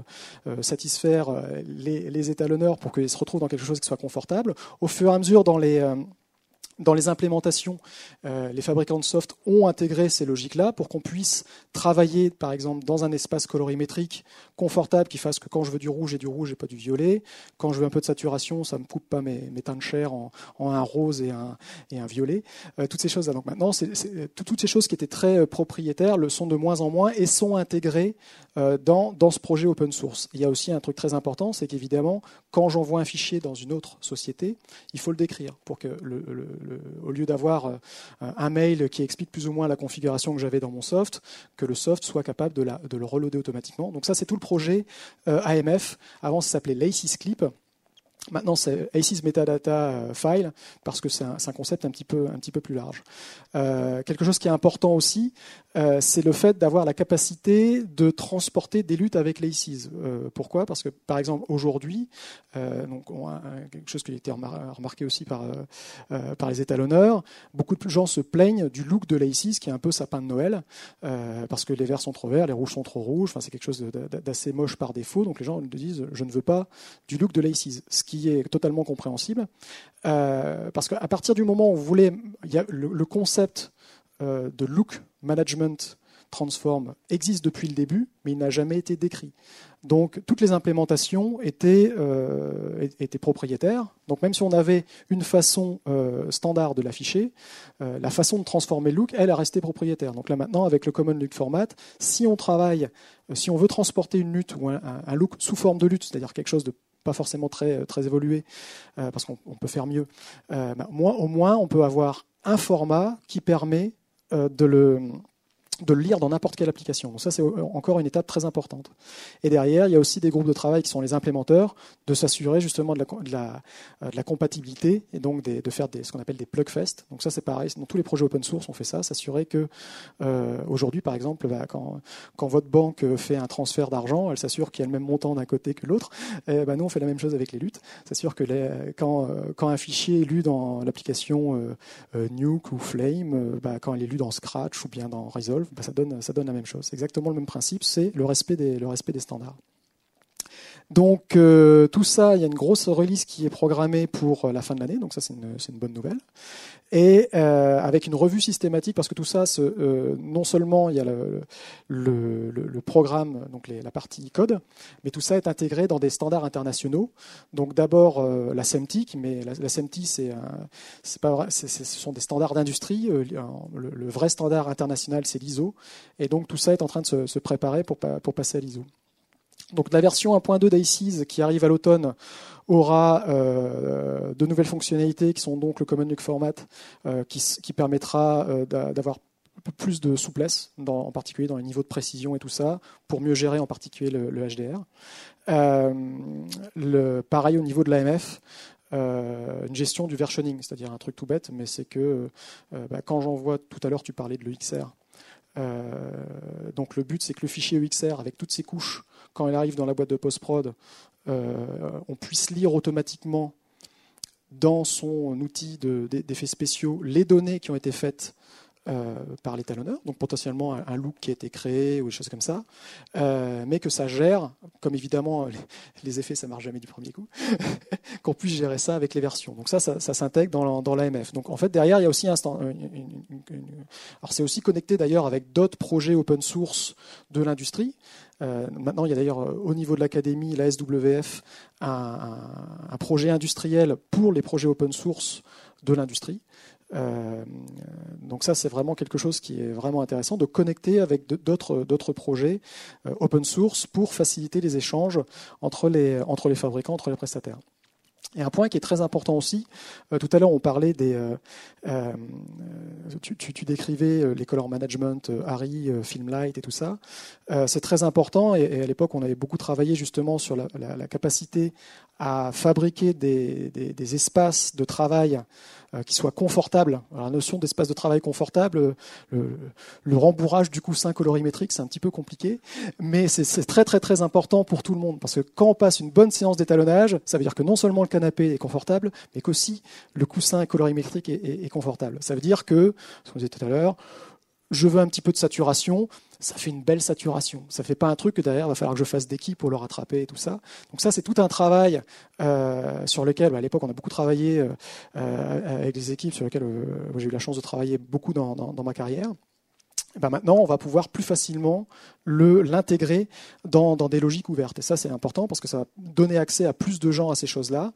satisfaire les étalonneurs pour qu'ils se retrouvent dans quelque chose qui soit confortable. Au fur et à mesure, dans les Dans les implémentations, les fabricants de soft ont intégré ces logiques-là pour qu'on puisse travailler, par exemple, dans un espace colorimétrique confortable qui fasse que quand je veux du rouge et pas du violet. Quand je veux un peu de saturation, ça ne me coupe pas mes teintes chair en un rose et un violet. Toutes ces choses-là. Donc maintenant, toutes ces choses qui étaient très propriétaires le sont de moins en moins et sont intégrées dans ce projet open source. Il y a aussi un truc très important, c'est qu'évidemment, quand j'envoie un fichier dans une autre société, il faut le décrire pour que au lieu d'avoir un mail qui explique plus ou moins la configuration que j'avais dans mon soft, que le soft soit capable de le reloader automatiquement. Donc ça, c'est tout le projet AMF. Avant, ça s'appelait l'ACES Clip. Maintenant, c'est ACES Metadata File, parce que c'est un concept un petit peu plus large. Quelque chose qui est important aussi, c'est le fait d'avoir la capacité de transporter des luttes avec les ACES. Pourquoi ? Parce que, par exemple, aujourd'hui, quelque chose qui a été remarqué aussi par les étalonneurs, beaucoup de gens se plaignent du look de l'ACES, qui est un peu sapin de Noël, parce que les verts sont trop verts, les rouges sont trop rouges, enfin, c'est quelque chose d'assez moche par défaut, donc les gens disent « je ne veux pas du look de l'ACES ». Qui est totalement compréhensible, parce qu'à partir du moment où vous voulez, il y a le concept de look management transform existe depuis le début, mais il n'a jamais été décrit. Donc toutes les implémentations étaient propriétaires. Donc même si on avait une façon standard de l'afficher, la façon de transformer le look, elle a resté propriétaire. Donc là maintenant, avec le Common Look Format, si on veut transporter une lutte ou un look sous forme de lutte, c'est-à-dire quelque chose de pas forcément très, très évolué, parce qu'on peut faire mieux. Au moins, on peut avoir un format qui permet de le lire dans n'importe quelle application. Donc ça, c'est encore une étape très importante. Et derrière, il y a aussi des groupes de travail qui sont les implémenteurs, de s'assurer justement de la compatibilité, et donc de faire ce qu'on appelle des plugfests. Donc ça, c'est pareil. Dans tous les projets open source, on fait ça, s'assurer que aujourd'hui, par exemple, quand votre banque fait un transfert d'argent, elle s'assure qu'il y a le même montant d'un côté que l'autre. Nous, on fait la même chose avec les luttes. S'assure que quand un fichier est lu dans l'application Nuke ou Flame, quand il est lu dans Scratch ou bien dans Resolve, ça donne la même chose. C'est exactement le même principe, c'est le respect des standards. Donc tout ça, il y a une grosse release qui est programmée pour la fin de l'année, donc ça c'est une bonne nouvelle. Et avec une revue systématique, parce que tout ça, non seulement il y a le programme, donc la partie code, mais tout ça est intégré dans des standards internationaux. Donc d'abord la SEMTIC, mais la SEMTIC ce sont des standards d'industrie. Le vrai standard international, c'est l'ISO, et donc tout ça est en train de se préparer pour passer à l'ISO. Donc la version 1.2 d'ACES qui arrive à l'automne aura de nouvelles fonctionnalités qui sont donc le Common Look Format qui permettra d'avoir plus de souplesse, en particulier dans les niveaux de précision et tout ça, pour mieux gérer en particulier le HDR. Pareil au niveau de l'AMF. Une gestion du versioning, c'est-à-dire un truc tout bête, mais c'est que quand j'envoie, tout à l'heure tu parlais de l'EXR, donc le but c'est que le fichier EXR avec toutes ses couches, quand elle arrive dans la boîte de post-prod, on puisse lire automatiquement dans son outil d'effets spéciaux les données qui ont été faites par l'étalonneur, donc potentiellement un look qui a été créé ou des choses comme ça, mais que ça gère, comme évidemment les effets ça ne marche jamais du premier coup, qu'on puisse gérer ça avec les versions. Donc ça s'intègre dans l'AMF. Donc en fait derrière il y a aussi alors c'est aussi connecté d'ailleurs avec d'autres projets open source de l'industrie. Maintenant, il y a d'ailleurs au niveau de l'académie, la SWF, un projet industriel pour les projets open source de l'industrie. Donc ça, c'est vraiment quelque chose qui est vraiment intéressant, de connecter avec d'autres projets open source pour faciliter les échanges entre les fabricants, entre les prestataires. Et un point qui est très important aussi, tout à l'heure on parlait tu décrivais les color management, Harry, Filmlight et tout ça, c'est très important et à l'époque on avait beaucoup travaillé justement sur la capacité à fabriquer des espaces de travail qui soient confortables. Alors, la notion d'espace de travail confortable, le rembourrage du coussin colorimétrique, c'est un petit peu compliqué, mais c'est très très très important pour tout le monde, parce que quand on passe une bonne séance d'étalonnage, ça veut dire que non seulement le canapé est confortable, mais qu'aussi le coussin colorimétrique est confortable. Ça veut dire que, ce qu'on disait tout à l'heure, je veux un petit peu de saturation, ça fait une belle saturation. Ça ne fait pas un truc que derrière, il va falloir que je fasse des keys pour le rattraper et tout ça. Donc ça, c'est tout un travail sur lequel, à l'époque, on a beaucoup travaillé avec des équipes sur lesquelles j'ai eu la chance de travailler beaucoup dans ma carrière. Et ben maintenant, on va pouvoir plus facilement l'intégrer dans des logiques ouvertes. Et ça, c'est important parce que ça va donner accès à plus de gens à ces choses-là.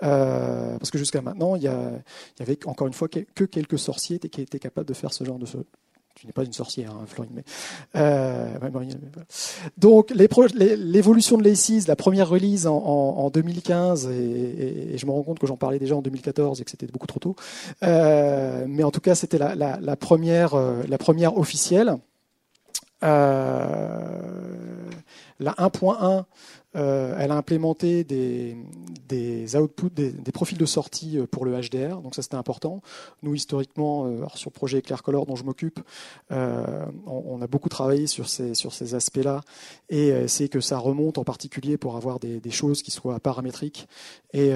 Parce que jusqu'à maintenant, il y avait encore une fois que quelques sorciers qui étaient capables de faire ce genre de choses. Tu n'es pas une sorcière, hein, Florine. Mais donc, l'évolution de l'ACES, la première release en 2015, et je me rends compte que j'en parlais déjà en 2014 et que c'était beaucoup trop tôt. Mais en tout cas, c'était la première officielle. La 1.1, elle a implémenté des outputs, des profils de sortie pour le HDR, donc ça c'était important. Nous, historiquement, sur le projet Eclaircolor dont je m'occupe, on a beaucoup travaillé sur ces aspects-là, et c'est que ça remonte en particulier pour avoir des choses qui soient paramétriques et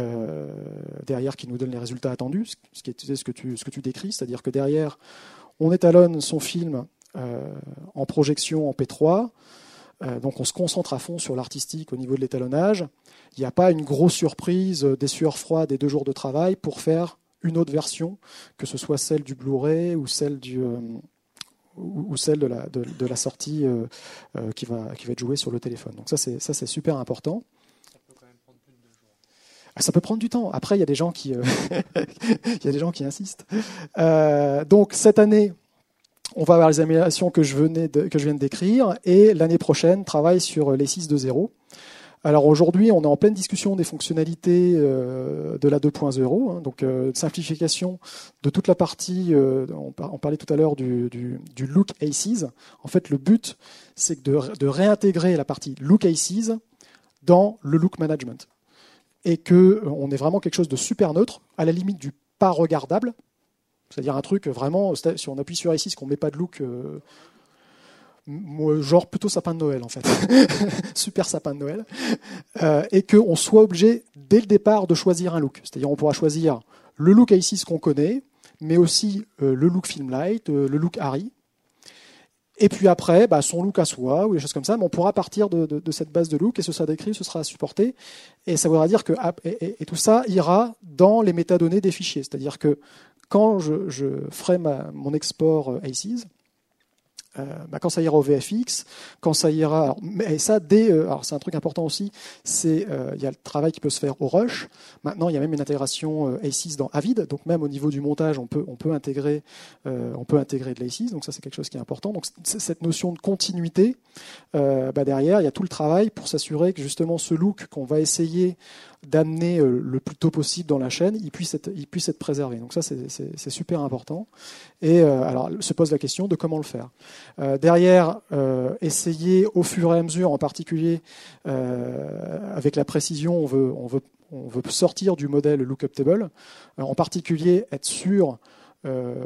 derrière qui nous donnent les résultats attendus, ce que tu décris, c'est-à-dire que derrière, on étalonne son film en projection en P3, donc on se concentre à fond sur l'artistique au niveau de l'étalonnage. Il n'y a pas une grosse surprise des sueurs froides et 2 jours de travail pour faire une autre version, que ce soit celle du Blu-ray ou celle de la sortie qui va être jouée sur le téléphone. Donc ça c'est super important. Ça peut prendre du temps. Après, il y a des gens qui insistent. Donc cette année, on va avoir les améliorations que je viens de décrire, et l'année prochaine, travail sur les 6.2.0. Alors aujourd'hui, on est en pleine discussion des fonctionnalités de la 2.0, hein, donc simplification de toute la partie, on parlait tout à l'heure du look ACES. En fait, le but, c'est de réintégrer la partie look ACES dans le look management, et qu'on ait vraiment quelque chose de super neutre, à la limite du pas regardable. C'est-à-dire un truc vraiment, si on appuie sur ACES, qu'on ne met pas de look, genre plutôt sapin de Noël en fait, super sapin de Noël, et qu'on soit obligé dès le départ de choisir un look. C'est-à-dire on pourra choisir le look ACES qu'on connaît, mais aussi le look Filmlight, le look Harry, et puis après son look à soi ou des choses comme ça, mais on pourra partir de cette base de look, et ce sera décrit, ce sera supporté, et ça voudra dire que tout ça ira dans les métadonnées des fichiers, c'est-à-dire que quand je ferai mon export ACES, quand ça ira au VFX, quand ça ira... Alors c'est un truc important aussi, il y a le travail qui peut se faire au Rush. Maintenant, il y a même une intégration ACES dans Avid, donc même au niveau du montage, on peut intégrer de l'ACES, donc ça c'est quelque chose qui est important. Donc cette notion de continuité, derrière, il y a tout le travail pour s'assurer que justement ce look qu'on va essayer d'amener le plus tôt possible dans la chaîne, il puisse être préservé. Donc ça, c'est super important. Et alors, se pose la question de comment le faire. Derrière, essayer au fur et à mesure, en particulier avec la précision, on veut sortir du modèle lookup table, en particulier être sûr.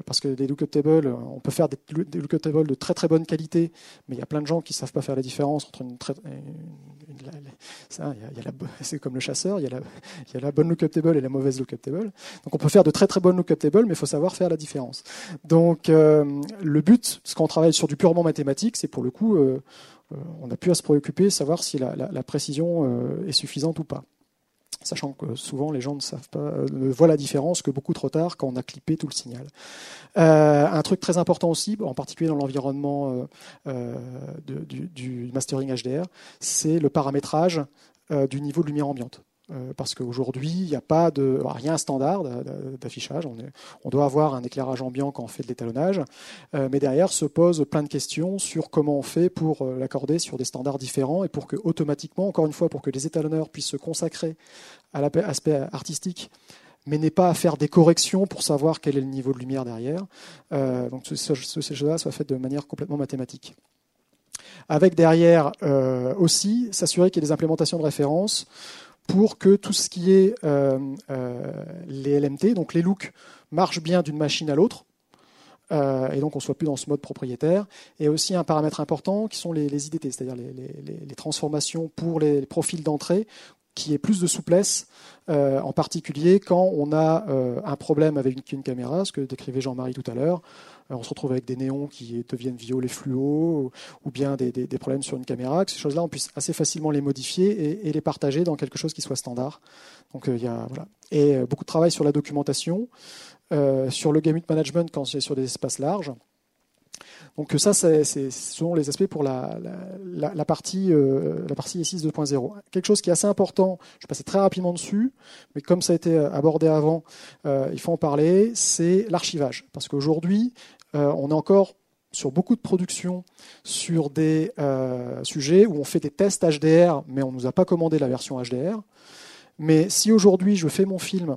Parce que les lookup tables, on peut faire des lookup tables de très très bonne qualité, mais il y a plein de gens qui ne savent pas faire la différence entre c'est comme le chasseur, il y a la bonne lookup table et la mauvaise lookup table. Donc on peut faire de très très bonnes lookup tables, mais il faut savoir faire la différence. Donc le but, parce qu'on travaille sur du purement mathématique, c'est pour le coup, on a pu à se préoccuper de savoir si la précision est suffisante ou pas. Sachant que souvent les gens ne voient la différence que beaucoup trop tard quand on a clippé tout le signal. Un truc très important aussi, en particulier dans l'environnement du mastering HDR, c'est le paramétrage du niveau de lumière ambiante. Parce qu'aujourd'hui, il n'y a pas de... Alors, il y a un standard d'affichage, on doit avoir un éclairage ambiant quand on fait de l'étalonnage, mais derrière se posent plein de questions sur comment on fait pour l'accorder sur des standards différents, et pour que automatiquement, encore une fois, pour que les étalonneurs puissent se consacrer à l'aspect artistique, mais n'aient pas à faire des corrections pour savoir quel est le niveau de lumière derrière. Donc ces choses-là soient faites de manière complètement mathématique. Avec derrière aussi, s'assurer qu'il y ait des implémentations de référence pour que tout ce qui est les LMT, donc les looks, marchent bien d'une machine à l'autre, et donc on ne soit plus dans ce mode propriétaire. Et aussi un paramètre important qui sont les IDT, c'est-à-dire les transformations pour les profils d'entrée, qui est plus de souplesse, en particulier quand on a un problème avec une caméra, ce que décrivait Jean-Marie tout à l'heure. on se retrouve avec des néons qui deviennent violets fluo, ou bien des problèmes sur une caméra, que ces choses-là, on puisse assez facilement les modifier et les partager dans quelque chose qui soit standard. Donc, il y a, voilà. Et beaucoup de travail sur la documentation, sur le gamut management quand c'est sur des espaces larges. Donc ça, ce sont les aspects pour la partie E6 2.0. Quelque chose qui est assez important, je passais très rapidement dessus, mais comme ça a été abordé avant, il faut en parler, c'est l'archivage. Parce qu'aujourd'hui, on est encore sur beaucoup de productions, sur des sujets où on fait des tests HDR, mais on ne nous a pas commandé la version HDR. Mais si aujourd'hui je fais mon film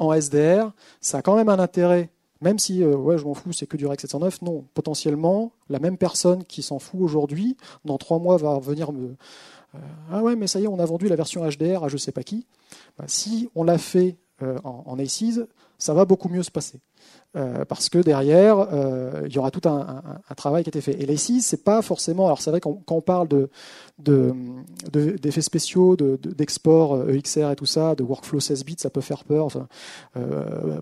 en SDR, ça a quand même un intérêt. Même si, ouais, je m'en fous, c'est que du Rec 709, non. Potentiellement, la même personne qui s'en fout aujourd'hui, dans 3 mois, va venir me... ah ouais, mais ça y est, on a vendu la version HDR à je sais pas qui. Bah, si on l'a fait en ACES, ça va beaucoup mieux se passer. Parce que derrière, il y aura tout un travail qui a été fait. Et l'ACES, c'est pas forcément... Alors c'est vrai qu'on quand on parle d'effets spéciaux, d'export EXR et tout ça, de workflow 16 bits, ça peut faire peur. Enfin,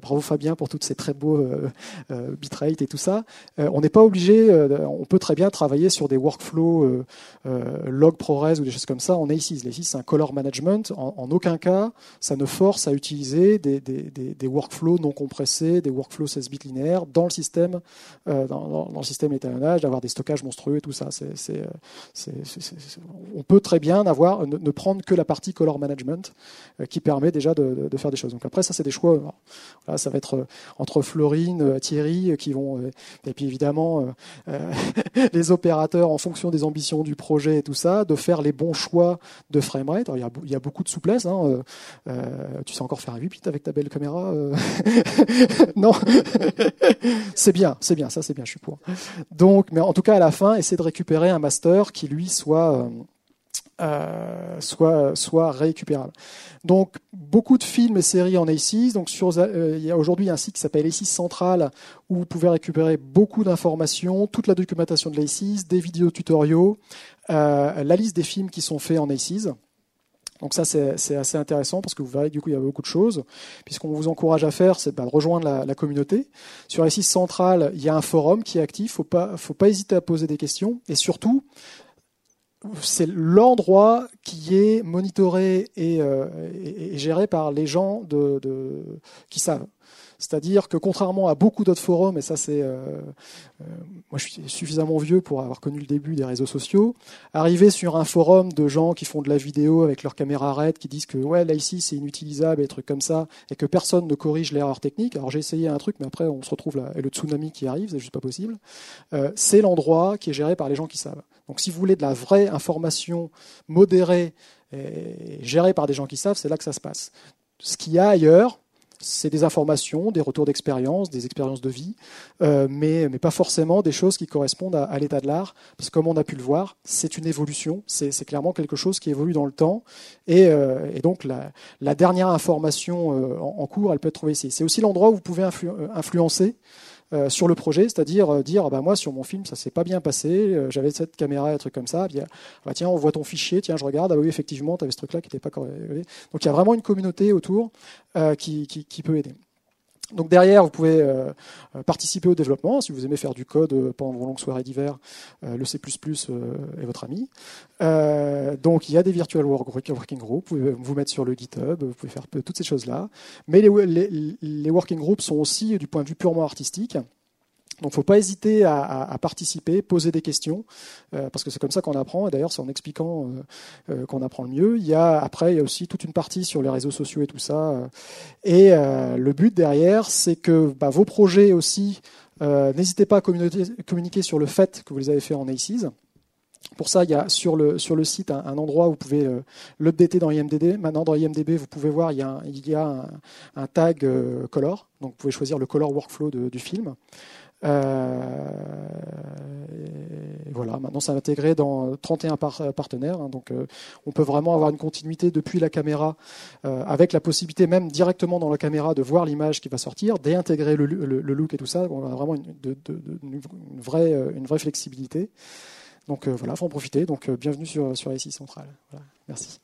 bravo Fabien pour tous ces très beaux bitrate et tout ça. On n'est pas obligé, on peut très bien travailler sur des workflows log ProRes ou des choses comme ça en ACES. L'ACES, c'est un color management. En aucun cas, ça ne force à utiliser des workflows non compressés, des workflows 16 bits linéaires dans le système d'étalonnage, d'avoir des stockages monstrueux et tout ça. On peut très bien avoir, ne prendre que la partie color management qui permet déjà de faire des choses. Donc après, ça, c'est des choix. Alors, là, ça va être entre Florine, Thierry, qui vont, et puis évidemment, les opérateurs, en fonction des ambitions du projet et tout ça, de faire les bons choix de framerate. Alors, il y a beaucoup de souplesse. Hein. Tu sais encore faire un 8 bits avec ta belle caméra non, c'est bien, ça c'est bien, je suis pour. Donc, mais en tout cas, à la fin, essayer de récupérer un master qui lui soit récupérable. Donc, beaucoup de films et séries en ACES. Donc, il y a aujourd'hui un site qui s'appelle ACES Central où vous pouvez récupérer beaucoup d'informations, toute la documentation de l'ACES, des vidéos tutoriaux, la liste des films qui sont faits en ACES. Donc ça, c'est assez intéressant parce que vous verrez que du coup il y a beaucoup de choses. Puis ce qu'on vous encourage à faire, c'est de rejoindre la communauté. Sur ACES Central, il y a un forum qui est actif, faut pas hésiter à poser des questions. Et surtout, c'est l'endroit qui est monitoré et géré par les gens qui savent. C'est-à-dire que contrairement à beaucoup d'autres forums, et ça c'est... moi je suis suffisamment vieux pour avoir connu le début des réseaux sociaux, arriver sur un forum de gens qui font de la vidéo avec leur caméra RED, qui disent que ouais, là ici c'est inutilisable et des trucs comme ça, et que personne ne corrige l'erreur technique. Alors j'ai essayé un truc, mais après on se retrouve là, et le tsunami qui arrive, c'est juste pas possible. C'est l'endroit qui est géré par les gens qui savent. Donc si vous voulez de la vraie information modérée et gérée par des gens qui savent, c'est là que ça se passe. Ce qu'il y a ailleurs, c'est des informations, des retours d'expérience, des expériences de vie, mais pas forcément des choses qui correspondent à l'état de l'art. Parce que comme on a pu le voir, c'est une évolution, c'est clairement quelque chose qui évolue dans le temps. Et donc la dernière information en cours, elle peut être trouvée ici. C'est aussi l'endroit où vous pouvez influencer sur le projet, c'est-à-dire dire bah moi sur mon film ça s'est pas bien passé, j'avais cette caméra, un truc comme ça, puis, bah tiens on voit ton fichier, tiens je regarde, ah oui effectivement t'avais ce truc là qui était pas correct. Donc il y a vraiment une communauté autour qui peut aider. Donc derrière, vous pouvez participer au développement. Si vous aimez faire du code pendant vos longues soirées d'hiver, le C++ est votre ami. Donc il y a des virtual working groups. Vous pouvez vous mettre sur le GitHub, vous pouvez faire toutes ces choses-là. Mais les working groups sont aussi du point de vue purement artistique. Donc il ne faut pas hésiter à participer, poser des questions, parce que c'est comme ça qu'on apprend, et d'ailleurs c'est en expliquant qu'on apprend le mieux. Après, il y a aussi toute une partie sur les réseaux sociaux et tout ça. Et le but derrière, c'est que bah, vos projets aussi, n'hésitez pas à communiquer sur le fait que vous les avez fait en ACES. Pour ça, il y a sur le site un endroit où vous pouvez l'updater dans IMDb. Maintenant, dans IMDb, vous pouvez voir, il y a un tag color. Donc vous pouvez choisir le color workflow du film. Voilà, maintenant c'est intégré dans 31 partenaires, hein, donc on peut vraiment avoir une continuité depuis la caméra, avec la possibilité même directement dans la caméra de voir l'image qui va sortir, d'intégrer le look et tout ça. On a vraiment une vraie flexibilité. Donc voilà, faut en profiter. Donc bienvenue sur ACES Central. Voilà, merci.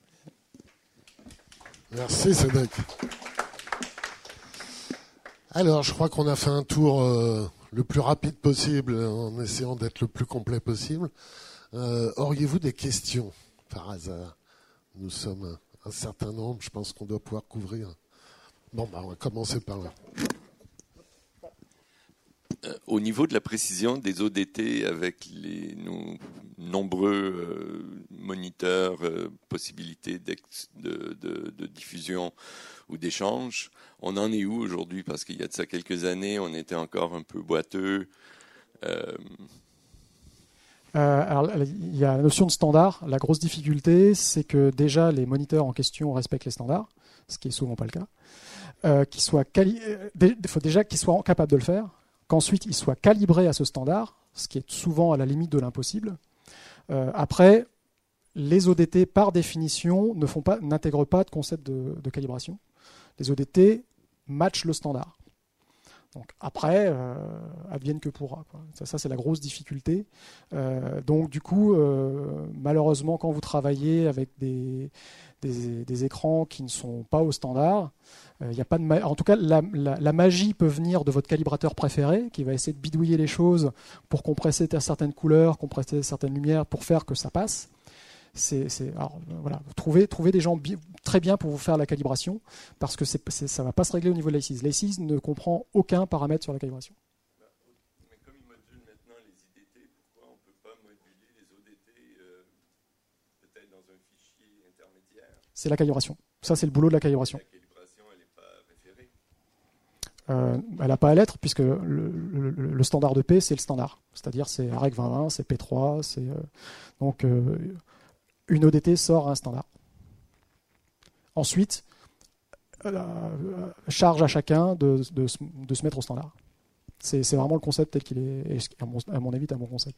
Merci Cédric. Alors je crois qu'on a fait un tour le plus rapide possible, en essayant d'être le plus complet possible. Auriez-vous des questions, par hasard? Nous sommes un certain nombre, je pense qu'on doit pouvoir couvrir. Bon, bah, on va commencer par là. Au niveau de la précision des ODT, avec les nombreux moniteurs, possibilités de diffusion ou d'échange, on en est où aujourd'hui? Parce qu'il y a de ça quelques années, on était encore un peu boiteux. Alors, il y a la notion de standard. La grosse difficulté, c'est que déjà les moniteurs en question respectent les standards, ce qui n'est souvent pas le cas. Il faut déjà qu'ils soient capables de le faire, qu'ensuite ils soient calibrés à ce standard, ce qui est souvent à la limite de l'impossible. Après, les ODT, par définition, n'intègrent pas de concept de calibration. Les ODT matchent le standard. Donc après, advienne que pourra, quoi. Ça c'est la grosse difficulté. Donc du coup, malheureusement, quand vous travaillez avec des écrans qui ne sont pas au standard, y a pas de en tout cas, la magie peut venir de votre calibrateur préféré, qui va essayer de bidouiller les choses pour compresser certaines couleurs, compresser certaines lumières, pour faire que ça passe. Alors, voilà, trouvez des gens très bien pour vous faire la calibration, parce que ça ne va pas se régler au niveau de l'ACES. L'ACES ne comprend aucun paramètre sur la calibration. Mais comme ils modulent maintenant les IDT, pourquoi on ne peut pas moduler les ODT peut-être dans un fichier intermédiaire? C'est la calibration. Ça, c'est le boulot de la calibration. La calibration, elle n'est pas référée? Elle n'a pas à l'être, puisque le standard de P, c'est le standard. C'est-à-dire, c'est AREC 2020, c'est P3, c'est... une ODT sort un standard. Ensuite, charge à chacun de se mettre au standard. C'est vraiment le concept tel qu'il est, à mon avis, c'est un bon concept.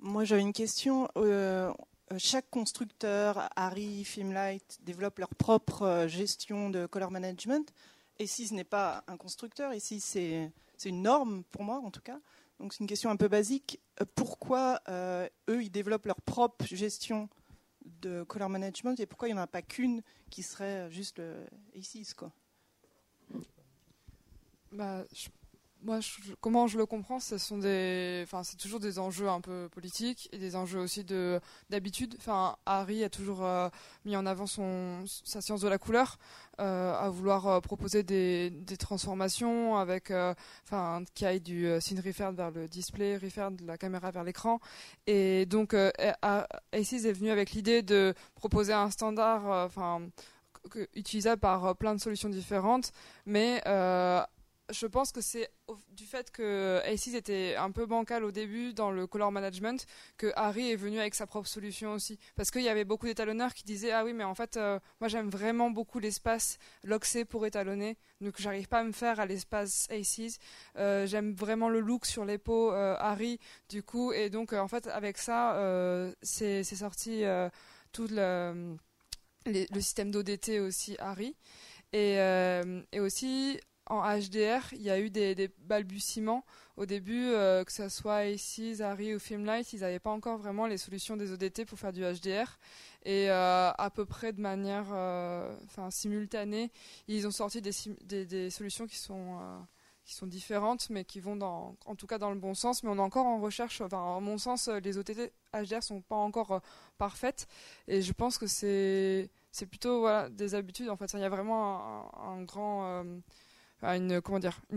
Moi, j'avais une question. Chaque constructeur, Arri, Filmlight, développe leur propre gestion de color management. Et si ce n'est pas un constructeur, et si c'est une norme, pour moi en tout cas. Donc c'est une question un peu basique. Pourquoi eux, ils développent leur propre gestion de color management et pourquoi il n'y en a pas qu'une qui serait juste le ACES, quoi? Bah, comment je le comprends, c'est toujours des enjeux un peu politiques et des enjeux aussi d'habitude. Enfin, Harry a toujours mis en avant sa science de la couleur, à vouloir proposer des transformations avec, qui aille du scene referred vers le display, referred de la caméra vers l'écran. Et donc, ACES est venu avec l'idée de proposer un standard, utilisable par plein de solutions différentes, mais je pense que c'est du fait que ACES était un peu bancal au début dans le color management que Harry est venu avec sa propre solution aussi. Parce qu'il y avait beaucoup d'étalonneurs qui disaient « Ah oui, mais en fait, moi j'aime vraiment beaucoup l'espace Loxé pour étalonner, donc j'arrive pas à me faire à l'espace ACES. J'aime vraiment le look sur les peaux Harry, du coup. » Et donc, en fait, avec ça, c'est sorti tout le système d'ODT aussi Harry. Et aussi... En HDR, il y a eu des balbutiements au début, que ce soit ACES, Arri ou Filmlight, ils n'avaient pas encore vraiment les solutions des ODT pour faire du HDR. Et à peu près de manière simultanée, ils ont sorti des solutions qui sont différentes, mais qui vont en tout cas dans le bon sens. Mais on est encore en recherche, à mon sens, les ODT HDR ne sont pas encore parfaites. Et je pense que c'est plutôt des habitudes. En fait, il y a vraiment un grand... une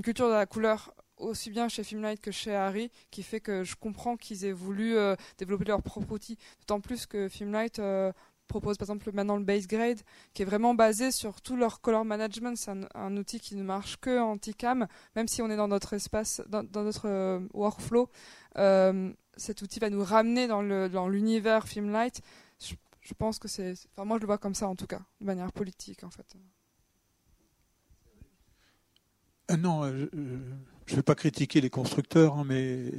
culture de la couleur aussi bien chez Filmlight que chez Harry, qui fait que je comprends qu'ils aient voulu développer leur propre outil, d'autant plus que Filmlight propose par exemple maintenant le base grade, qui est vraiment basé sur tout leur color management. C'est un outil qui ne marche que en TICAM, même si on est dans notre espace, dans notre workflow. Cet outil va nous ramener dans l'univers Filmlight. Je pense que moi je le vois comme ça en tout cas, de manière politique en fait. Non, je ne vais pas critiquer les constructeurs, hein, mais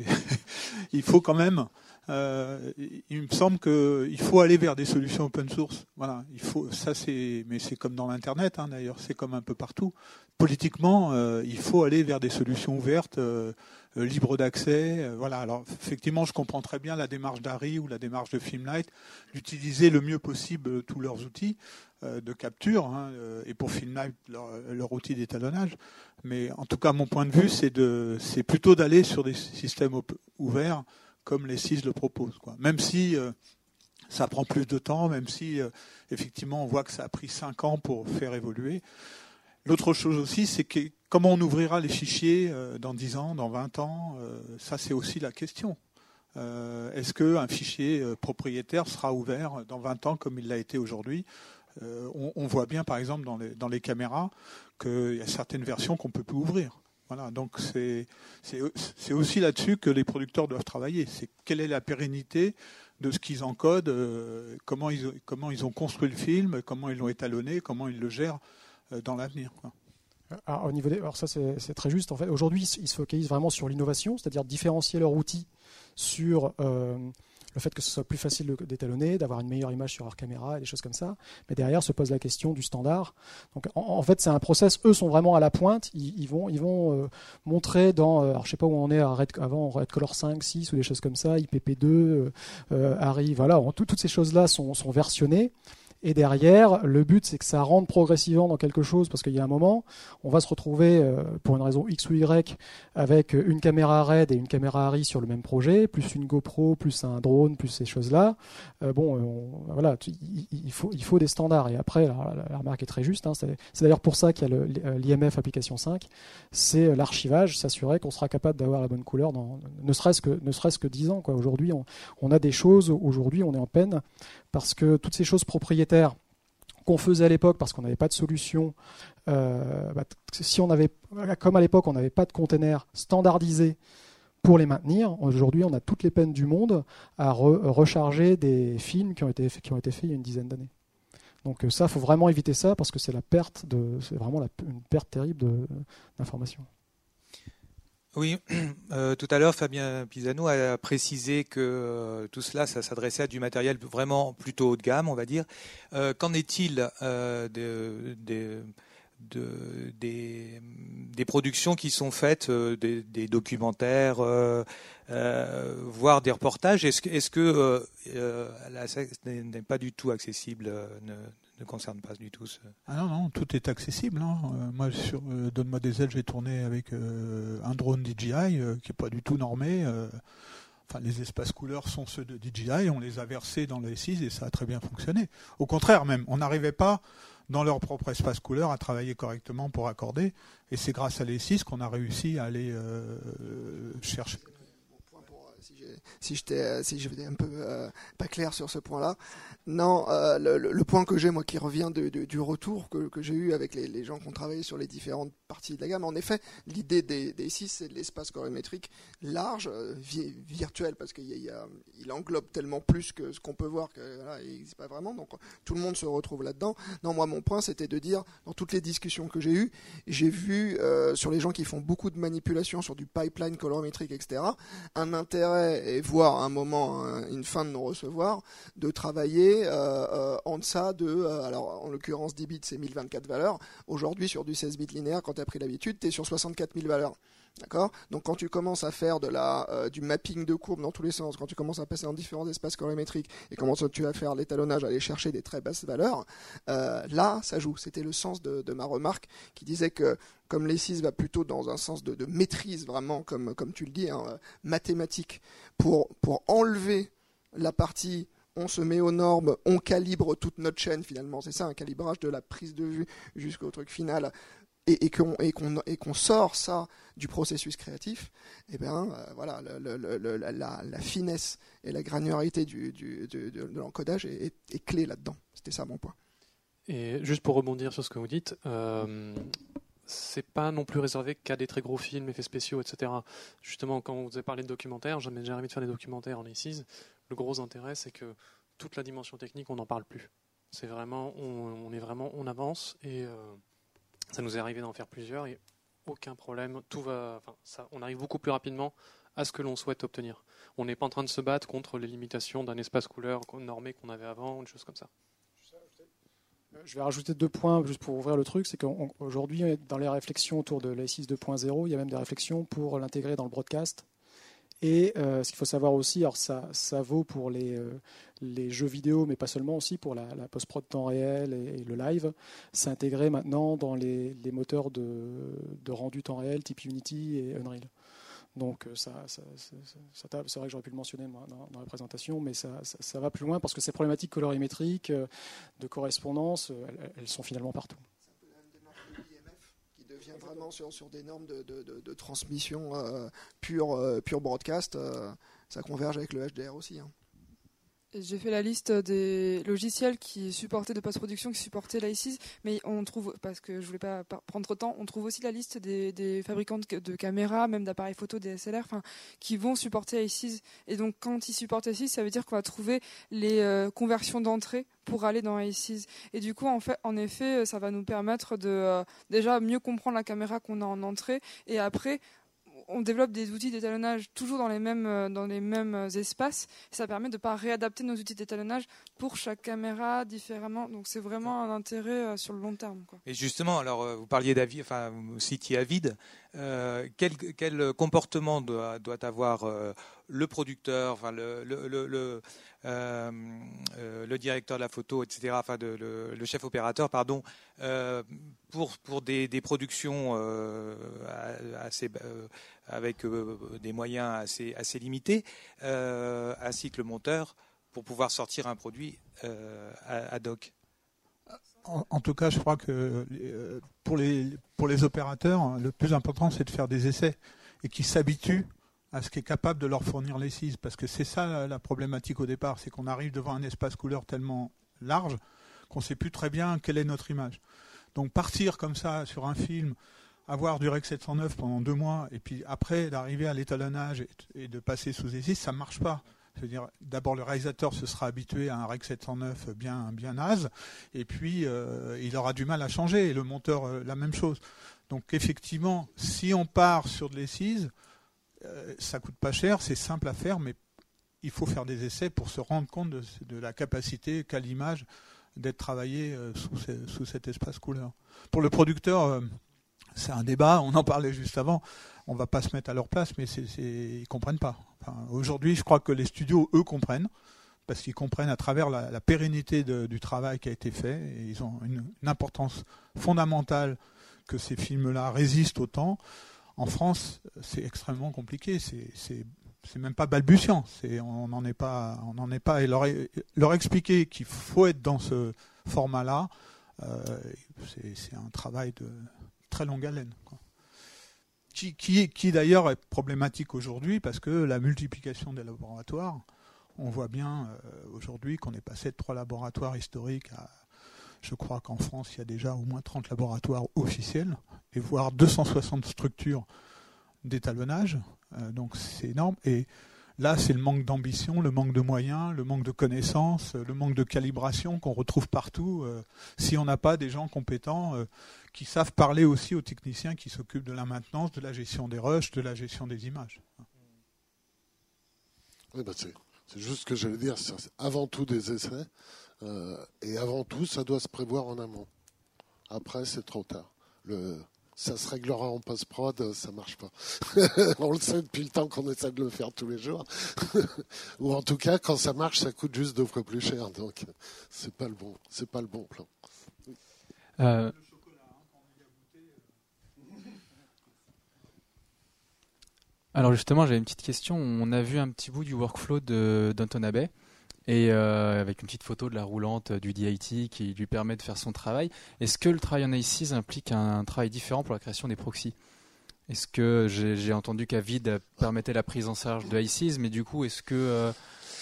il faut quand même il me semble qu'il faut aller vers des solutions open source. Voilà, il faut, ça c'est, mais c'est comme dans l'internet, hein, d'ailleurs, c'est comme un peu partout. Politiquement, il faut aller vers des solutions ouvertes, libres d'accès. Voilà. Alors, effectivement, je comprends très bien la démarche d'Harry ou la démarche de Filmlight d'utiliser le mieux possible tous leurs outils de capture, hein, et pour Filmlight leur outil d'étalonnage. Mais en tout cas, mon point de vue, c'est plutôt d'aller sur des systèmes ouverts comme les CIS le proposent, quoi. Même si ça prend plus de temps, même si effectivement on voit que ça a pris 5 ans pour faire évoluer. L'autre chose aussi, c'est que comment on ouvrira les fichiers dans 10 ans, dans 20 ans, ça c'est aussi la question. Est-ce qu'un fichier propriétaire sera ouvert dans 20 ans comme il l'a été aujourd'hui ? On voit bien par exemple dans les caméras qu'il y a certaines versions qu'on ne peut plus ouvrir. Voilà, donc c'est aussi là-dessus que les producteurs doivent travailler. C'est quelle est la pérennité de ce qu'ils encodent, comment ils ont construit le film, comment ils l'ont étalonné, comment ils le gèrent dans l'avenir, quoi. Alors, au niveau des, alors ça c'est très juste en fait. Aujourd'hui ils se focalisent vraiment sur l'innovation, c'est-à-dire différencier leur outil sur le fait que ce soit plus facile d'étalonner, d'avoir une meilleure image sur leur caméra et des choses comme ça. Mais derrière se pose la question du standard. Donc en fait c'est un process, eux sont vraiment à la pointe, ils vont montrer dans, alors je sais pas où on est avant Red Color 5, 6 ou des choses comme ça, IPP2, Harry, voilà, toutes ces choses-là sont versionnées. Et derrière, le but, c'est que ça rentre progressivement dans quelque chose, parce qu'il y a un moment, on va se retrouver, pour une raison X ou Y, avec une caméra RED et une caméra Harry sur le même projet, plus une GoPro, plus un drone, plus ces choses-là. Voilà, il faut des standards. Et après, la remarque est très juste, hein, c'est d'ailleurs pour ça qu'il y a l'IMF Application 5, c'est l'archivage, s'assurer qu'on sera capable d'avoir la bonne couleur, ne serait-ce que 10 ans, quoi. Aujourd'hui, on a des choses, aujourd'hui, on est en peine, parce que toutes ces choses propriétaires, qu'on faisait à l'époque parce qu'on n'avait pas de solution, si on avait, comme à l'époque on n'avait pas de containers standardisés pour les maintenir, aujourd'hui on a toutes les peines du monde à recharger des films qui ont été faits il y a une dizaine d'années. Donc ça, il faut vraiment éviter ça parce que c'est une perte terrible d'informations. Oui, tout à l'heure, Fabien Pisano a précisé que tout cela, ça s'adressait à du matériel vraiment plutôt haut de gamme, on va dire. Qu'en est-il des productions qui sont faites, des documentaires, voire des reportages? Est-ce que la sexe n'est pas du tout accessible, ne concerne pas du tout ce... Ah non, tout est accessible. Hein. Moi, sur Donne-moi des ailes, j'ai tourné avec un drone DJI qui n'est pas du tout normé. Enfin, les espaces couleurs sont ceux de DJI, on les a versés dans le S6 et ça a très bien fonctionné. Au contraire même, on n'arrivait pas dans leur propre espace couleur à travailler correctement pour accorder. Et c'est grâce à l'S6 qu'on a réussi à aller chercher... Si je vais un peu pas clair sur ce point-là. Non, le point que j'ai, moi, qui revient du retour que j'ai eu avec les gens qui ont travaillé sur les différentes parties de la gamme. En effet, l'idée des SIS, c'est de l'espace colorimétrique large, virtuel, parce qu'il englobe tellement plus que ce qu'on peut voir qu'il n'existe pas vraiment. Donc, tout le monde se retrouve là-dedans. Non, moi, mon point, c'était de dire, dans toutes les discussions que j'ai eues, j'ai vu sur les gens qui font beaucoup de manipulations sur du pipeline colorimétrique, etc., un intérêt et voir à un moment une fin de non-recevoir, de travailler en deçà de, alors en l'occurrence 10 bits c'est 1024 valeurs, aujourd'hui sur du 16 bits linéaire quand tu as pris l'habitude, tu es sur 64 000 valeurs. D'accord ? Donc quand tu commences à faire du mapping de courbes dans tous les sens, quand tu commences à passer dans différents espaces colorimétriques et commences tu vas faire l'étalonnage, aller chercher des très basses valeurs, là ça joue. C'était le sens de ma remarque qui disait que comme les 6 va plutôt dans un sens de maîtrise vraiment, comme tu le dis, hein, mathématique, pour enlever la partie... on se met aux normes, on calibre toute notre chaîne finalement, c'est ça un calibrage de la prise de vue jusqu'au truc final, et qu'on sort ça du processus créatif, et bien voilà, la finesse et la granularité de l'encodage est clé là-dedans. C'était ça mon point. Et juste pour rebondir sur ce que vous dites, c'est pas non plus réservé qu'à des très gros films, effets spéciaux, etc. Justement, quand vous avez parlé de documentaires, j'avais déjà envie de faire des documentaires en A6. Le gros intérêt, c'est que toute la dimension technique, on n'en parle plus. C'est vraiment, on avance, et ça nous est arrivé d'en faire plusieurs, et aucun problème. Tout va, enfin, ça, on arrive beaucoup plus rapidement à ce que l'on souhaite obtenir. On n'est pas en train de se battre contre les limitations d'un espace couleur normé qu'on avait avant, une chose comme ça. Je vais rajouter 2 points juste pour ouvrir le truc. C'est qu'aujourd'hui, dans les réflexions autour de l'AI6 2.0, il y a même des réflexions pour l'intégrer dans le broadcast. Et ce qu'il faut savoir aussi, alors ça vaut pour les jeux vidéo, mais pas seulement, aussi pour la post-prod temps réel et le live, c'est intégré maintenant dans les moteurs de rendu temps réel, type Unity et Unreal. Donc ça tape. C'est vrai que j'aurais pu le mentionner moi, dans la présentation, mais ça va plus loin parce que ces problématiques colorimétriques, de correspondance, elles sont finalement partout. Vraiment sur des normes de transmission pure broadcast, ça converge avec le HDR aussi. Hein. J'ai fait la liste des logiciels qui supportaient de post-production, qui supportaient l'AI6, mais on trouve, parce que je voulais pas prendre trop de temps, on trouve aussi la liste des fabricants de caméras, même d'appareils photo, des DSLR, qui vont supporter l'AI6. Et donc quand ils supportent l'AI6, ça veut dire qu'on va trouver les conversions d'entrée pour aller dans l'AI6. Et du coup, en effet, ça va nous permettre de déjà mieux comprendre la caméra qu'on a en entrée, et après on développe des outils d'étalonnage toujours dans les mêmes espaces. Ça permet de ne pas réadapter nos outils d'étalonnage pour chaque caméra différemment. Donc c'est vraiment un intérêt sur le long terme, quoi. Et justement, alors vous parliez d'Avid, enfin vous citiez Avid. Quel comportement doit avoir le producteur, enfin le directeur de la photo, etc., enfin le chef opérateur, pardon, pour des productions assez, avec des moyens assez limités, ainsi que le monteur, pour pouvoir sortir un produit ad hoc. En tout cas, je crois que pour les opérateurs, le plus important, c'est de faire des essais et qu'ils s'habituent à ce qu'est capable de leur fournir l'AI6. Parce que c'est ça la problématique au départ, c'est qu'on arrive devant un espace couleur tellement large qu'on ne sait plus très bien quelle est notre image. Donc partir comme ça sur un film, avoir du Rec 709 pendant 2 mois, et puis après d'arriver à l'étalonnage et de passer sous l'AI6, ça ne marche pas. C'est-à-dire, d'abord, le réalisateur se sera habitué à un Rec 709 bien naze, et puis il aura du mal à changer, et le monteur, la même chose. Donc, effectivement, si on part sur de l'AI6, ça coûte pas cher, c'est simple à faire, mais il faut faire des essais pour se rendre compte de la capacité qu'a l'image d'être travaillée sous cet espace couleur. Pour le producteur, c'est un débat, on en parlait juste avant, on ne va pas se mettre à leur place, mais ils ne comprennent pas. Enfin, aujourd'hui, je crois que les studios, eux, comprennent, parce qu'ils comprennent à travers la pérennité du travail qui a été fait, et ils ont une importance fondamentale que ces films-là résistent au temps. En France, c'est extrêmement compliqué, c'est même pas balbutiant, on n'en est pas, et leur expliquer qu'il faut être dans ce format-là, c'est un travail de très longue haleine, quoi. Qui d'ailleurs est problématique aujourd'hui, parce que la multiplication des laboratoires, on voit bien aujourd'hui qu'on est passé de 3 laboratoires historiques à, je crois qu'en France, il y a déjà au moins 30 laboratoires officiels, et voire 260 structures d'étalonnage, donc c'est énorme. Et là, c'est le manque d'ambition, le manque de moyens, le manque de connaissances, le manque de calibration qu'on retrouve partout. Si on n'a pas des gens compétents qui savent parler aussi aux techniciens qui s'occupent de la maintenance, de la gestion des rushs, de la gestion des images. Eh ben c'est juste ce que j'allais dire. C'est avant tout des essais. Et avant tout, ça doit se prévoir en amont. Après, c'est trop tard. Ça se réglera en post-prod, ça marche pas. On le sait depuis le temps qu'on essaie de le faire tous les jours. Ou en tout cas, quand ça marche, ça coûte juste 2 fois plus cher. Donc, c'est pas le bon plan. Alors justement, j'avais une petite question. On a vu un petit bout du workflow d'Anton Abbey. Et avec une petite photo de la roulante du DIT qui lui permet de faire son travail. Est-ce que le travail en AI6 implique un travail différent pour la création des proxys? Est-ce que j'ai entendu qu'Avid permettait la prise en charge de AI6, mais du coup, est-ce que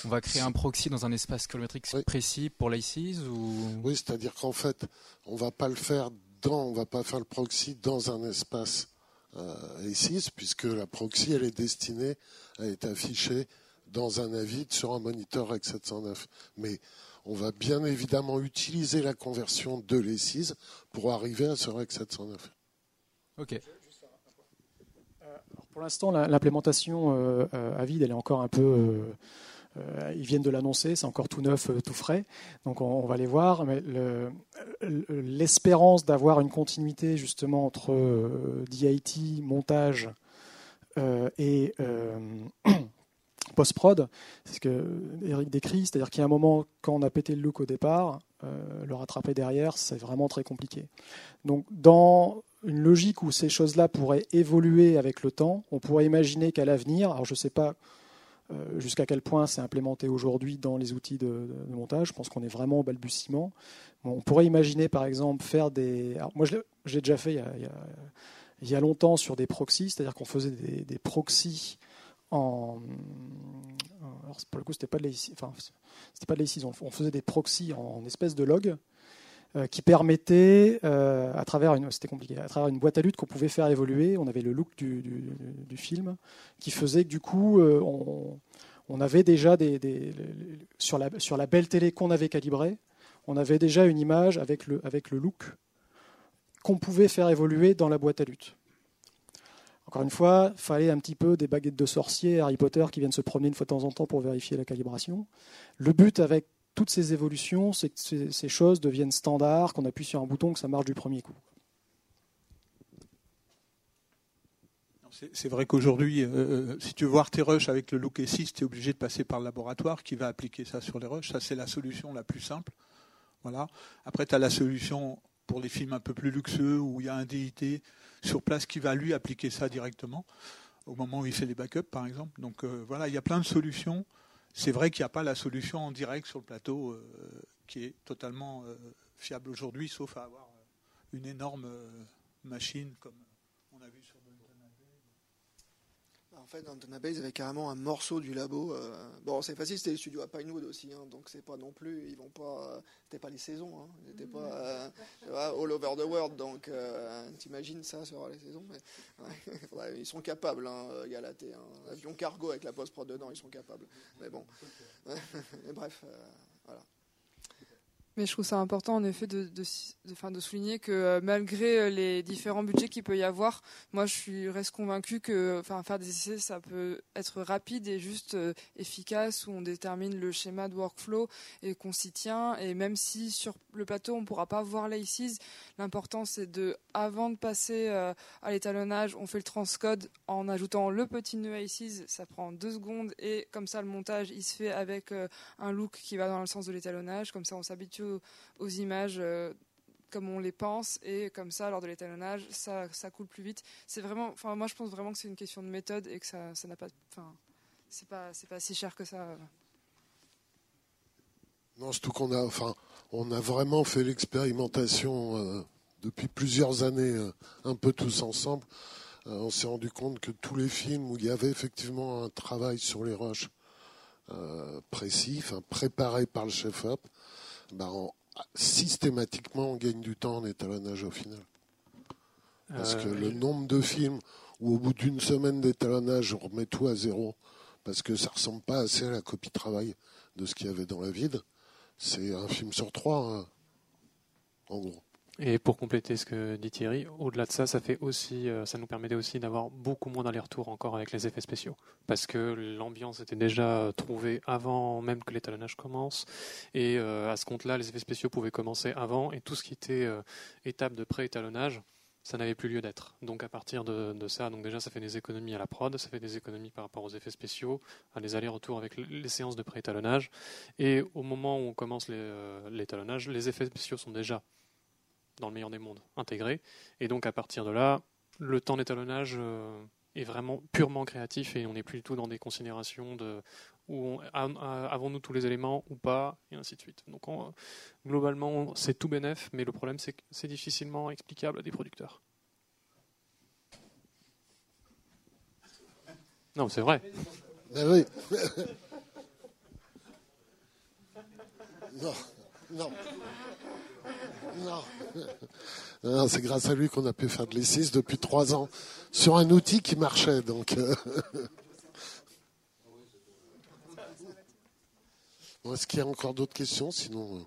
on va créer un proxy dans un espace colorimétrique précis pour l'AI6 ou... Oui, c'est-à-dire qu'en fait, on va pas faire le proxy dans un espace AI6, puisque la proxy, elle est destinée à être affichée dans un Avid sur un moniteur Rec 709. Mais on va bien évidemment utiliser la conversion de l'AI6 pour arriver à ce Rec 709. Ok. Pour l'instant, l'implémentation Avid, elle est encore un peu... ils viennent de l'annoncer, c'est encore tout neuf, tout frais, donc on va les voir. Mais l'espérance d'avoir une continuité justement entre DIT, montage et post-prod, c'est ce que Eric décrit, c'est-à-dire qu'il y a un moment, quand on a pété le look au départ, le rattraper derrière, c'est vraiment très compliqué. Donc dans une logique où ces choses-là pourraient évoluer avec le temps, on pourrait imaginer qu'à l'avenir, alors je ne sais pas jusqu'à quel point c'est implémenté aujourd'hui dans les outils de montage, je pense qu'on est vraiment au balbutiement. Bon, on pourrait imaginer par exemple faire des... Alors, moi je l'ai déjà fait il y a longtemps sur des proxys, c'est-à-dire qu'on faisait des proxys en... Alors, pour le coup, c'était pas de l'ACIS, on faisait des proxys en espèce de log qui permettait, à travers une boîte à lutte qu'on pouvait faire évoluer, on avait le look du film, qui faisait que du coup, on avait déjà sur la belle télé qu'on avait calibrée, on avait déjà une image avec le look qu'on pouvait faire évoluer dans la boîte à lutte. Encore une fois, il fallait un petit peu des baguettes de sorcier, Harry Potter, qui viennent se promener une fois de temps en temps pour vérifier la calibration. Le but avec toutes ces évolutions, c'est que ces choses deviennent standards, qu'on appuie sur un bouton, que ça marche du premier coup. C'est vrai qu'aujourd'hui, si tu veux voir tes rushs avec le look E6, tu es obligé de passer par le laboratoire qui va appliquer ça sur les rushs. Ça, c'est la solution la plus simple. Voilà. Après, tu as la solution pour les films un peu plus luxueux où il y a un DIT sur place qui va lui appliquer ça directement au moment où il fait les backups, par exemple. Donc voilà, il y a plein de solutions. C'est vrai qu'il n'y a pas la solution en direct sur le plateau qui est totalement fiable aujourd'hui, sauf à avoir une énorme machine comme on a vu sur Downtonabase. En fait, Downtonabase, il y avait carrément un morceau du labo. Bon, c'est facile, c'était les studios à Pinewood aussi, hein, donc c'est pas non plus, ils vont pas. C'était pas les saisons, hein, c'était pas all over the world, donc t'imagines ça sur les saisons. Mais, ouais, ils sont capables, hein, Galatée. Hein, avion cargo avec la post-prod dedans, ils sont capables. Mais bon, mais bref, voilà. Mais je trouve ça important en effet de souligner que malgré les différents budgets qu'il peut y avoir, moi reste convaincue que faire des essais, ça peut être rapide et juste efficace, où on détermine le schéma de workflow et qu'on s'y tient. Et même si sur le plateau, on ne pourra pas voir l'ACES, l'important c'est avant de passer à l'étalonnage, on fait le transcode en ajoutant le petit nœud ACES, ça prend 2 secondes et comme ça le montage il se fait avec un look qui va dans le sens de l'étalonnage, comme ça on s'habitue aux images comme on les pense, et comme ça lors de l'étalonnage ça coule plus vite. C'est vraiment, enfin moi je pense vraiment que c'est une question de méthode et que ça n'a pas, enfin c'est pas si cher que ça. Non, surtout qu'on a, enfin on a vraiment fait l'expérimentation depuis plusieurs années un peu tous ensemble. On s'est rendu compte que tous les films où il y avait effectivement un travail sur les rushs précis, enfin préparé par le chef-op, systématiquement on gagne du temps en étalonnage au final, parce que le nombre de films où au bout d'une semaine d'étalonnage on remet tout à zéro parce que ça ressemble pas assez à la copie travail de ce qu'il y avait dans la vide, c'est un film sur 3 en gros. Et pour compléter ce que dit Thierry, au-delà de ça, ça nous permettait aussi d'avoir beaucoup moins d'allers-retours encore avec les effets spéciaux, parce que l'ambiance était déjà trouvée avant même que l'étalonnage commence, et à ce compte-là, les effets spéciaux pouvaient commencer avant, et tout ce qui était étape de pré-étalonnage, ça n'avait plus lieu d'être. Donc à partir de ça, donc déjà ça fait des économies à la prod, ça fait des économies par rapport aux effets spéciaux, à les allers-retours avec les séances de pré-étalonnage, et au moment où on commence l'étalonnage, les effets spéciaux sont déjà, dans le meilleur des mondes, intégré. Et donc à partir de là, le temps d'étalonnage est vraiment purement créatif et on n'est plus du tout dans des considérations de avons-nous tous les éléments ou pas, et ainsi de suite. Donc globalement, c'est tout bénef, mais le problème, c'est que c'est difficilement explicable à des producteurs. Non, c'est vrai. Ben oui. Non, non. Non. Non, c'est grâce à lui qu'on a pu faire de l'ESIS depuis 3 ans sur un outil qui marchait. Donc, bon, est-ce qu'il y a encore d'autres questions ? Sinon,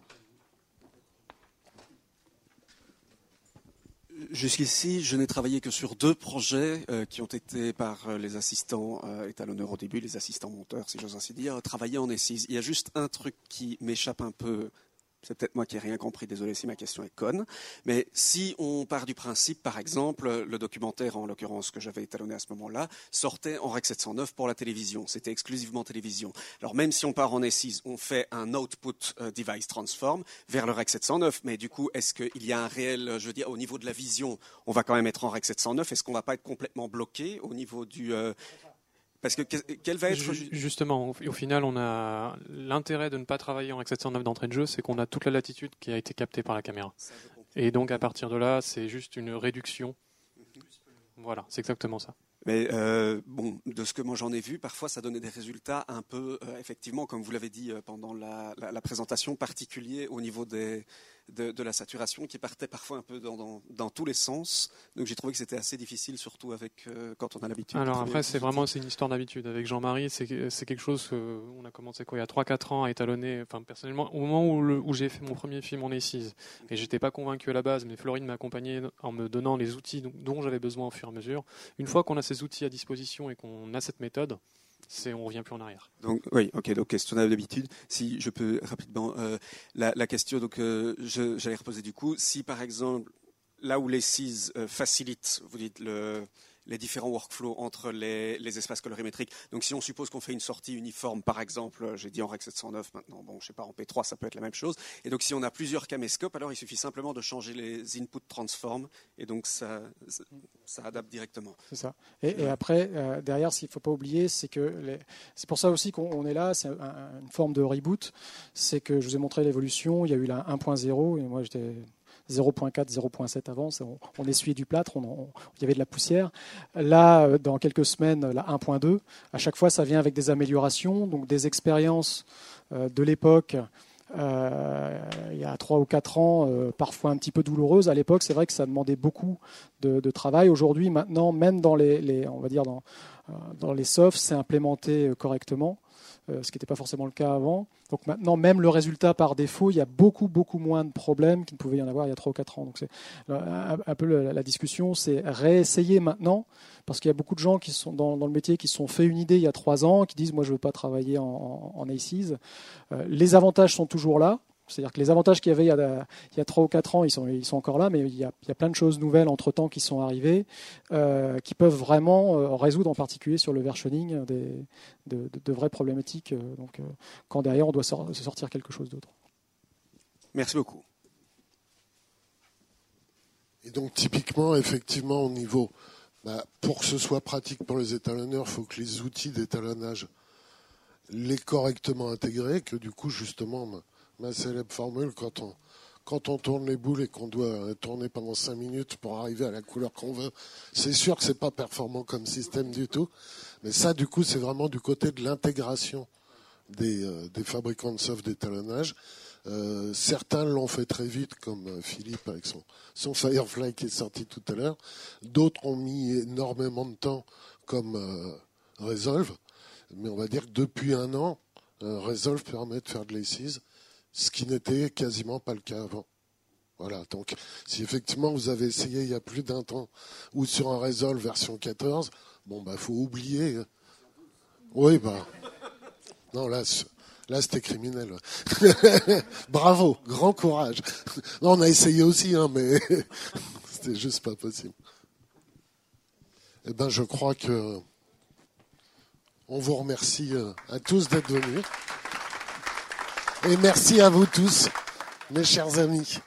Jusqu'ici, je n'ai travaillé que sur 2 projets qui ont été par les assistants étalonneurs au début, les assistants monteurs, si j'ose ainsi dire, travaillés en ESSIS. Il y a juste un truc qui m'échappe un peu. C'est peut-être moi qui n'ai rien compris, désolé si ma question est conne, mais si on part du principe, par exemple, le documentaire, en l'occurrence, que j'avais étalonné à ce moment-là, sortait en règle 709 pour la télévision, c'était exclusivement télévision. Alors même si on part en ESSIS, on fait un output device transform vers le règle 709, mais du coup, est-ce qu'il y a un réel, je veux dire, au niveau de la vision, on va quand même être en règle 709, est-ce qu'on ne va pas être complètement bloqué au niveau du... Parce que quelle va être... Justement, au final, on a l'intérêt de ne pas travailler en règle 709 d'entrée de jeu, c'est qu'on a toute la latitude qui a été captée par la caméra. Et donc, à partir de là, c'est juste une réduction. Voilà, c'est exactement ça. Mais bon, de ce que moi j'en ai vu, parfois ça donnait des résultats un peu, effectivement, comme vous l'avez dit pendant la présentation, particulier au niveau de la saturation qui partait parfois un peu dans tous les sens. Donc j'ai trouvé que c'était assez difficile, surtout avec quand on a l'habitude. Alors après, c'est une histoire d'habitude. Avec Jean-Marie, c'est quelque chose qu'on a commencé il y a 3-4 ans à étalonner. Enfin, personnellement, au moment où j'ai fait mon premier film en ESSIS, et j'étais pas convaincu à la base, mais Florine m'a accompagné en me donnant les outils dont j'avais besoin au fur et à mesure. Une fois qu'on a ces outils à disposition et qu'on a cette méthode, on ne revient plus en arrière. Donc, oui, ok, donc questionnable d'habitude. Si je peux rapidement, la question, donc j'allais reposer du coup, si par exemple, là où les SIS facilitent, vous dites, les différents workflows entre les espaces colorimétriques. Donc si on suppose qu'on fait une sortie uniforme, par exemple, j'ai dit en règle 709 maintenant, bon, je sais pas, en P3 ça peut être la même chose. Et donc si on a plusieurs caméscopes, alors il suffit simplement de changer les inputs transform et donc ça adapte directement. C'est ça. Et après, derrière, ce qu'il ne faut pas oublier, c'est que c'est pour ça aussi qu'on est là, c'est une forme de reboot. C'est que je vous ai montré l'évolution, il y a eu la 1.0 et moi j'étais... 0.4, 0.7 avant, on essuyait du plâtre, il y avait de la poussière. Là, dans quelques semaines, la 1.2, à chaque fois, ça vient avec des améliorations, donc des expériences de l'époque, il y a 3 ou 4 ans, parfois un petit peu douloureuses. À l'époque, c'est vrai que ça demandait beaucoup de travail. Aujourd'hui, maintenant, même dans on va dire dans les softs, c'est implémenté correctement, ce qui n'était pas forcément le cas avant. Donc maintenant, même le résultat par défaut, il y a beaucoup, beaucoup moins de problèmes qu'il ne pouvait y en avoir il y a 3 ou 4 ans. Donc c'est un peu la discussion, c'est réessayer maintenant, parce qu'il y a beaucoup de gens qui sont dans le métier qui se sont fait une idée il y a 3 ans, qui disent « moi, je ne veux pas travailler en ACES ». Les avantages sont toujours là. C'est-à-dire que les avantages qu'il y avait il y a 3 ou 4 ans, ils sont encore là, mais il y a plein de choses nouvelles entre-temps qui sont arrivées, qui peuvent vraiment résoudre, en particulier sur le versioning, de vraies problématiques, donc, quand derrière on doit se sortir quelque chose d'autre. Merci beaucoup. Et donc typiquement, effectivement, au niveau, pour que ce soit pratique pour les étalonneurs, il faut que les outils d'étalonnage les correctement intégrés, que du coup, justement... Ma célèbre formule, quand on tourne les boules et qu'on doit tourner pendant 5 minutes pour arriver à la couleur qu'on veut, c'est sûr que ce n'est pas performant comme système du tout. Mais ça, du coup, c'est vraiment du côté de l'intégration des fabricants de soft d'étalonnage. Certains l'ont fait très vite, comme Philippe avec son Firefly qui est sorti tout à l'heure. D'autres ont mis énormément de temps, comme Resolve. Mais on va dire que depuis 1 an, Resolve permet de faire de l'ACES, ce qui n'était quasiment pas le cas avant. Voilà, donc si effectivement vous avez essayé il y a plus d'un temps ou sur un Resolve version 14, bon faut oublier. Oui, non, là c'était criminel. Bravo, grand courage. Non, on a essayé aussi, mais c'était juste pas possible. Eh bien, je crois que on vous remercie à tous d'être venus. Et merci à vous tous, mes chers amis.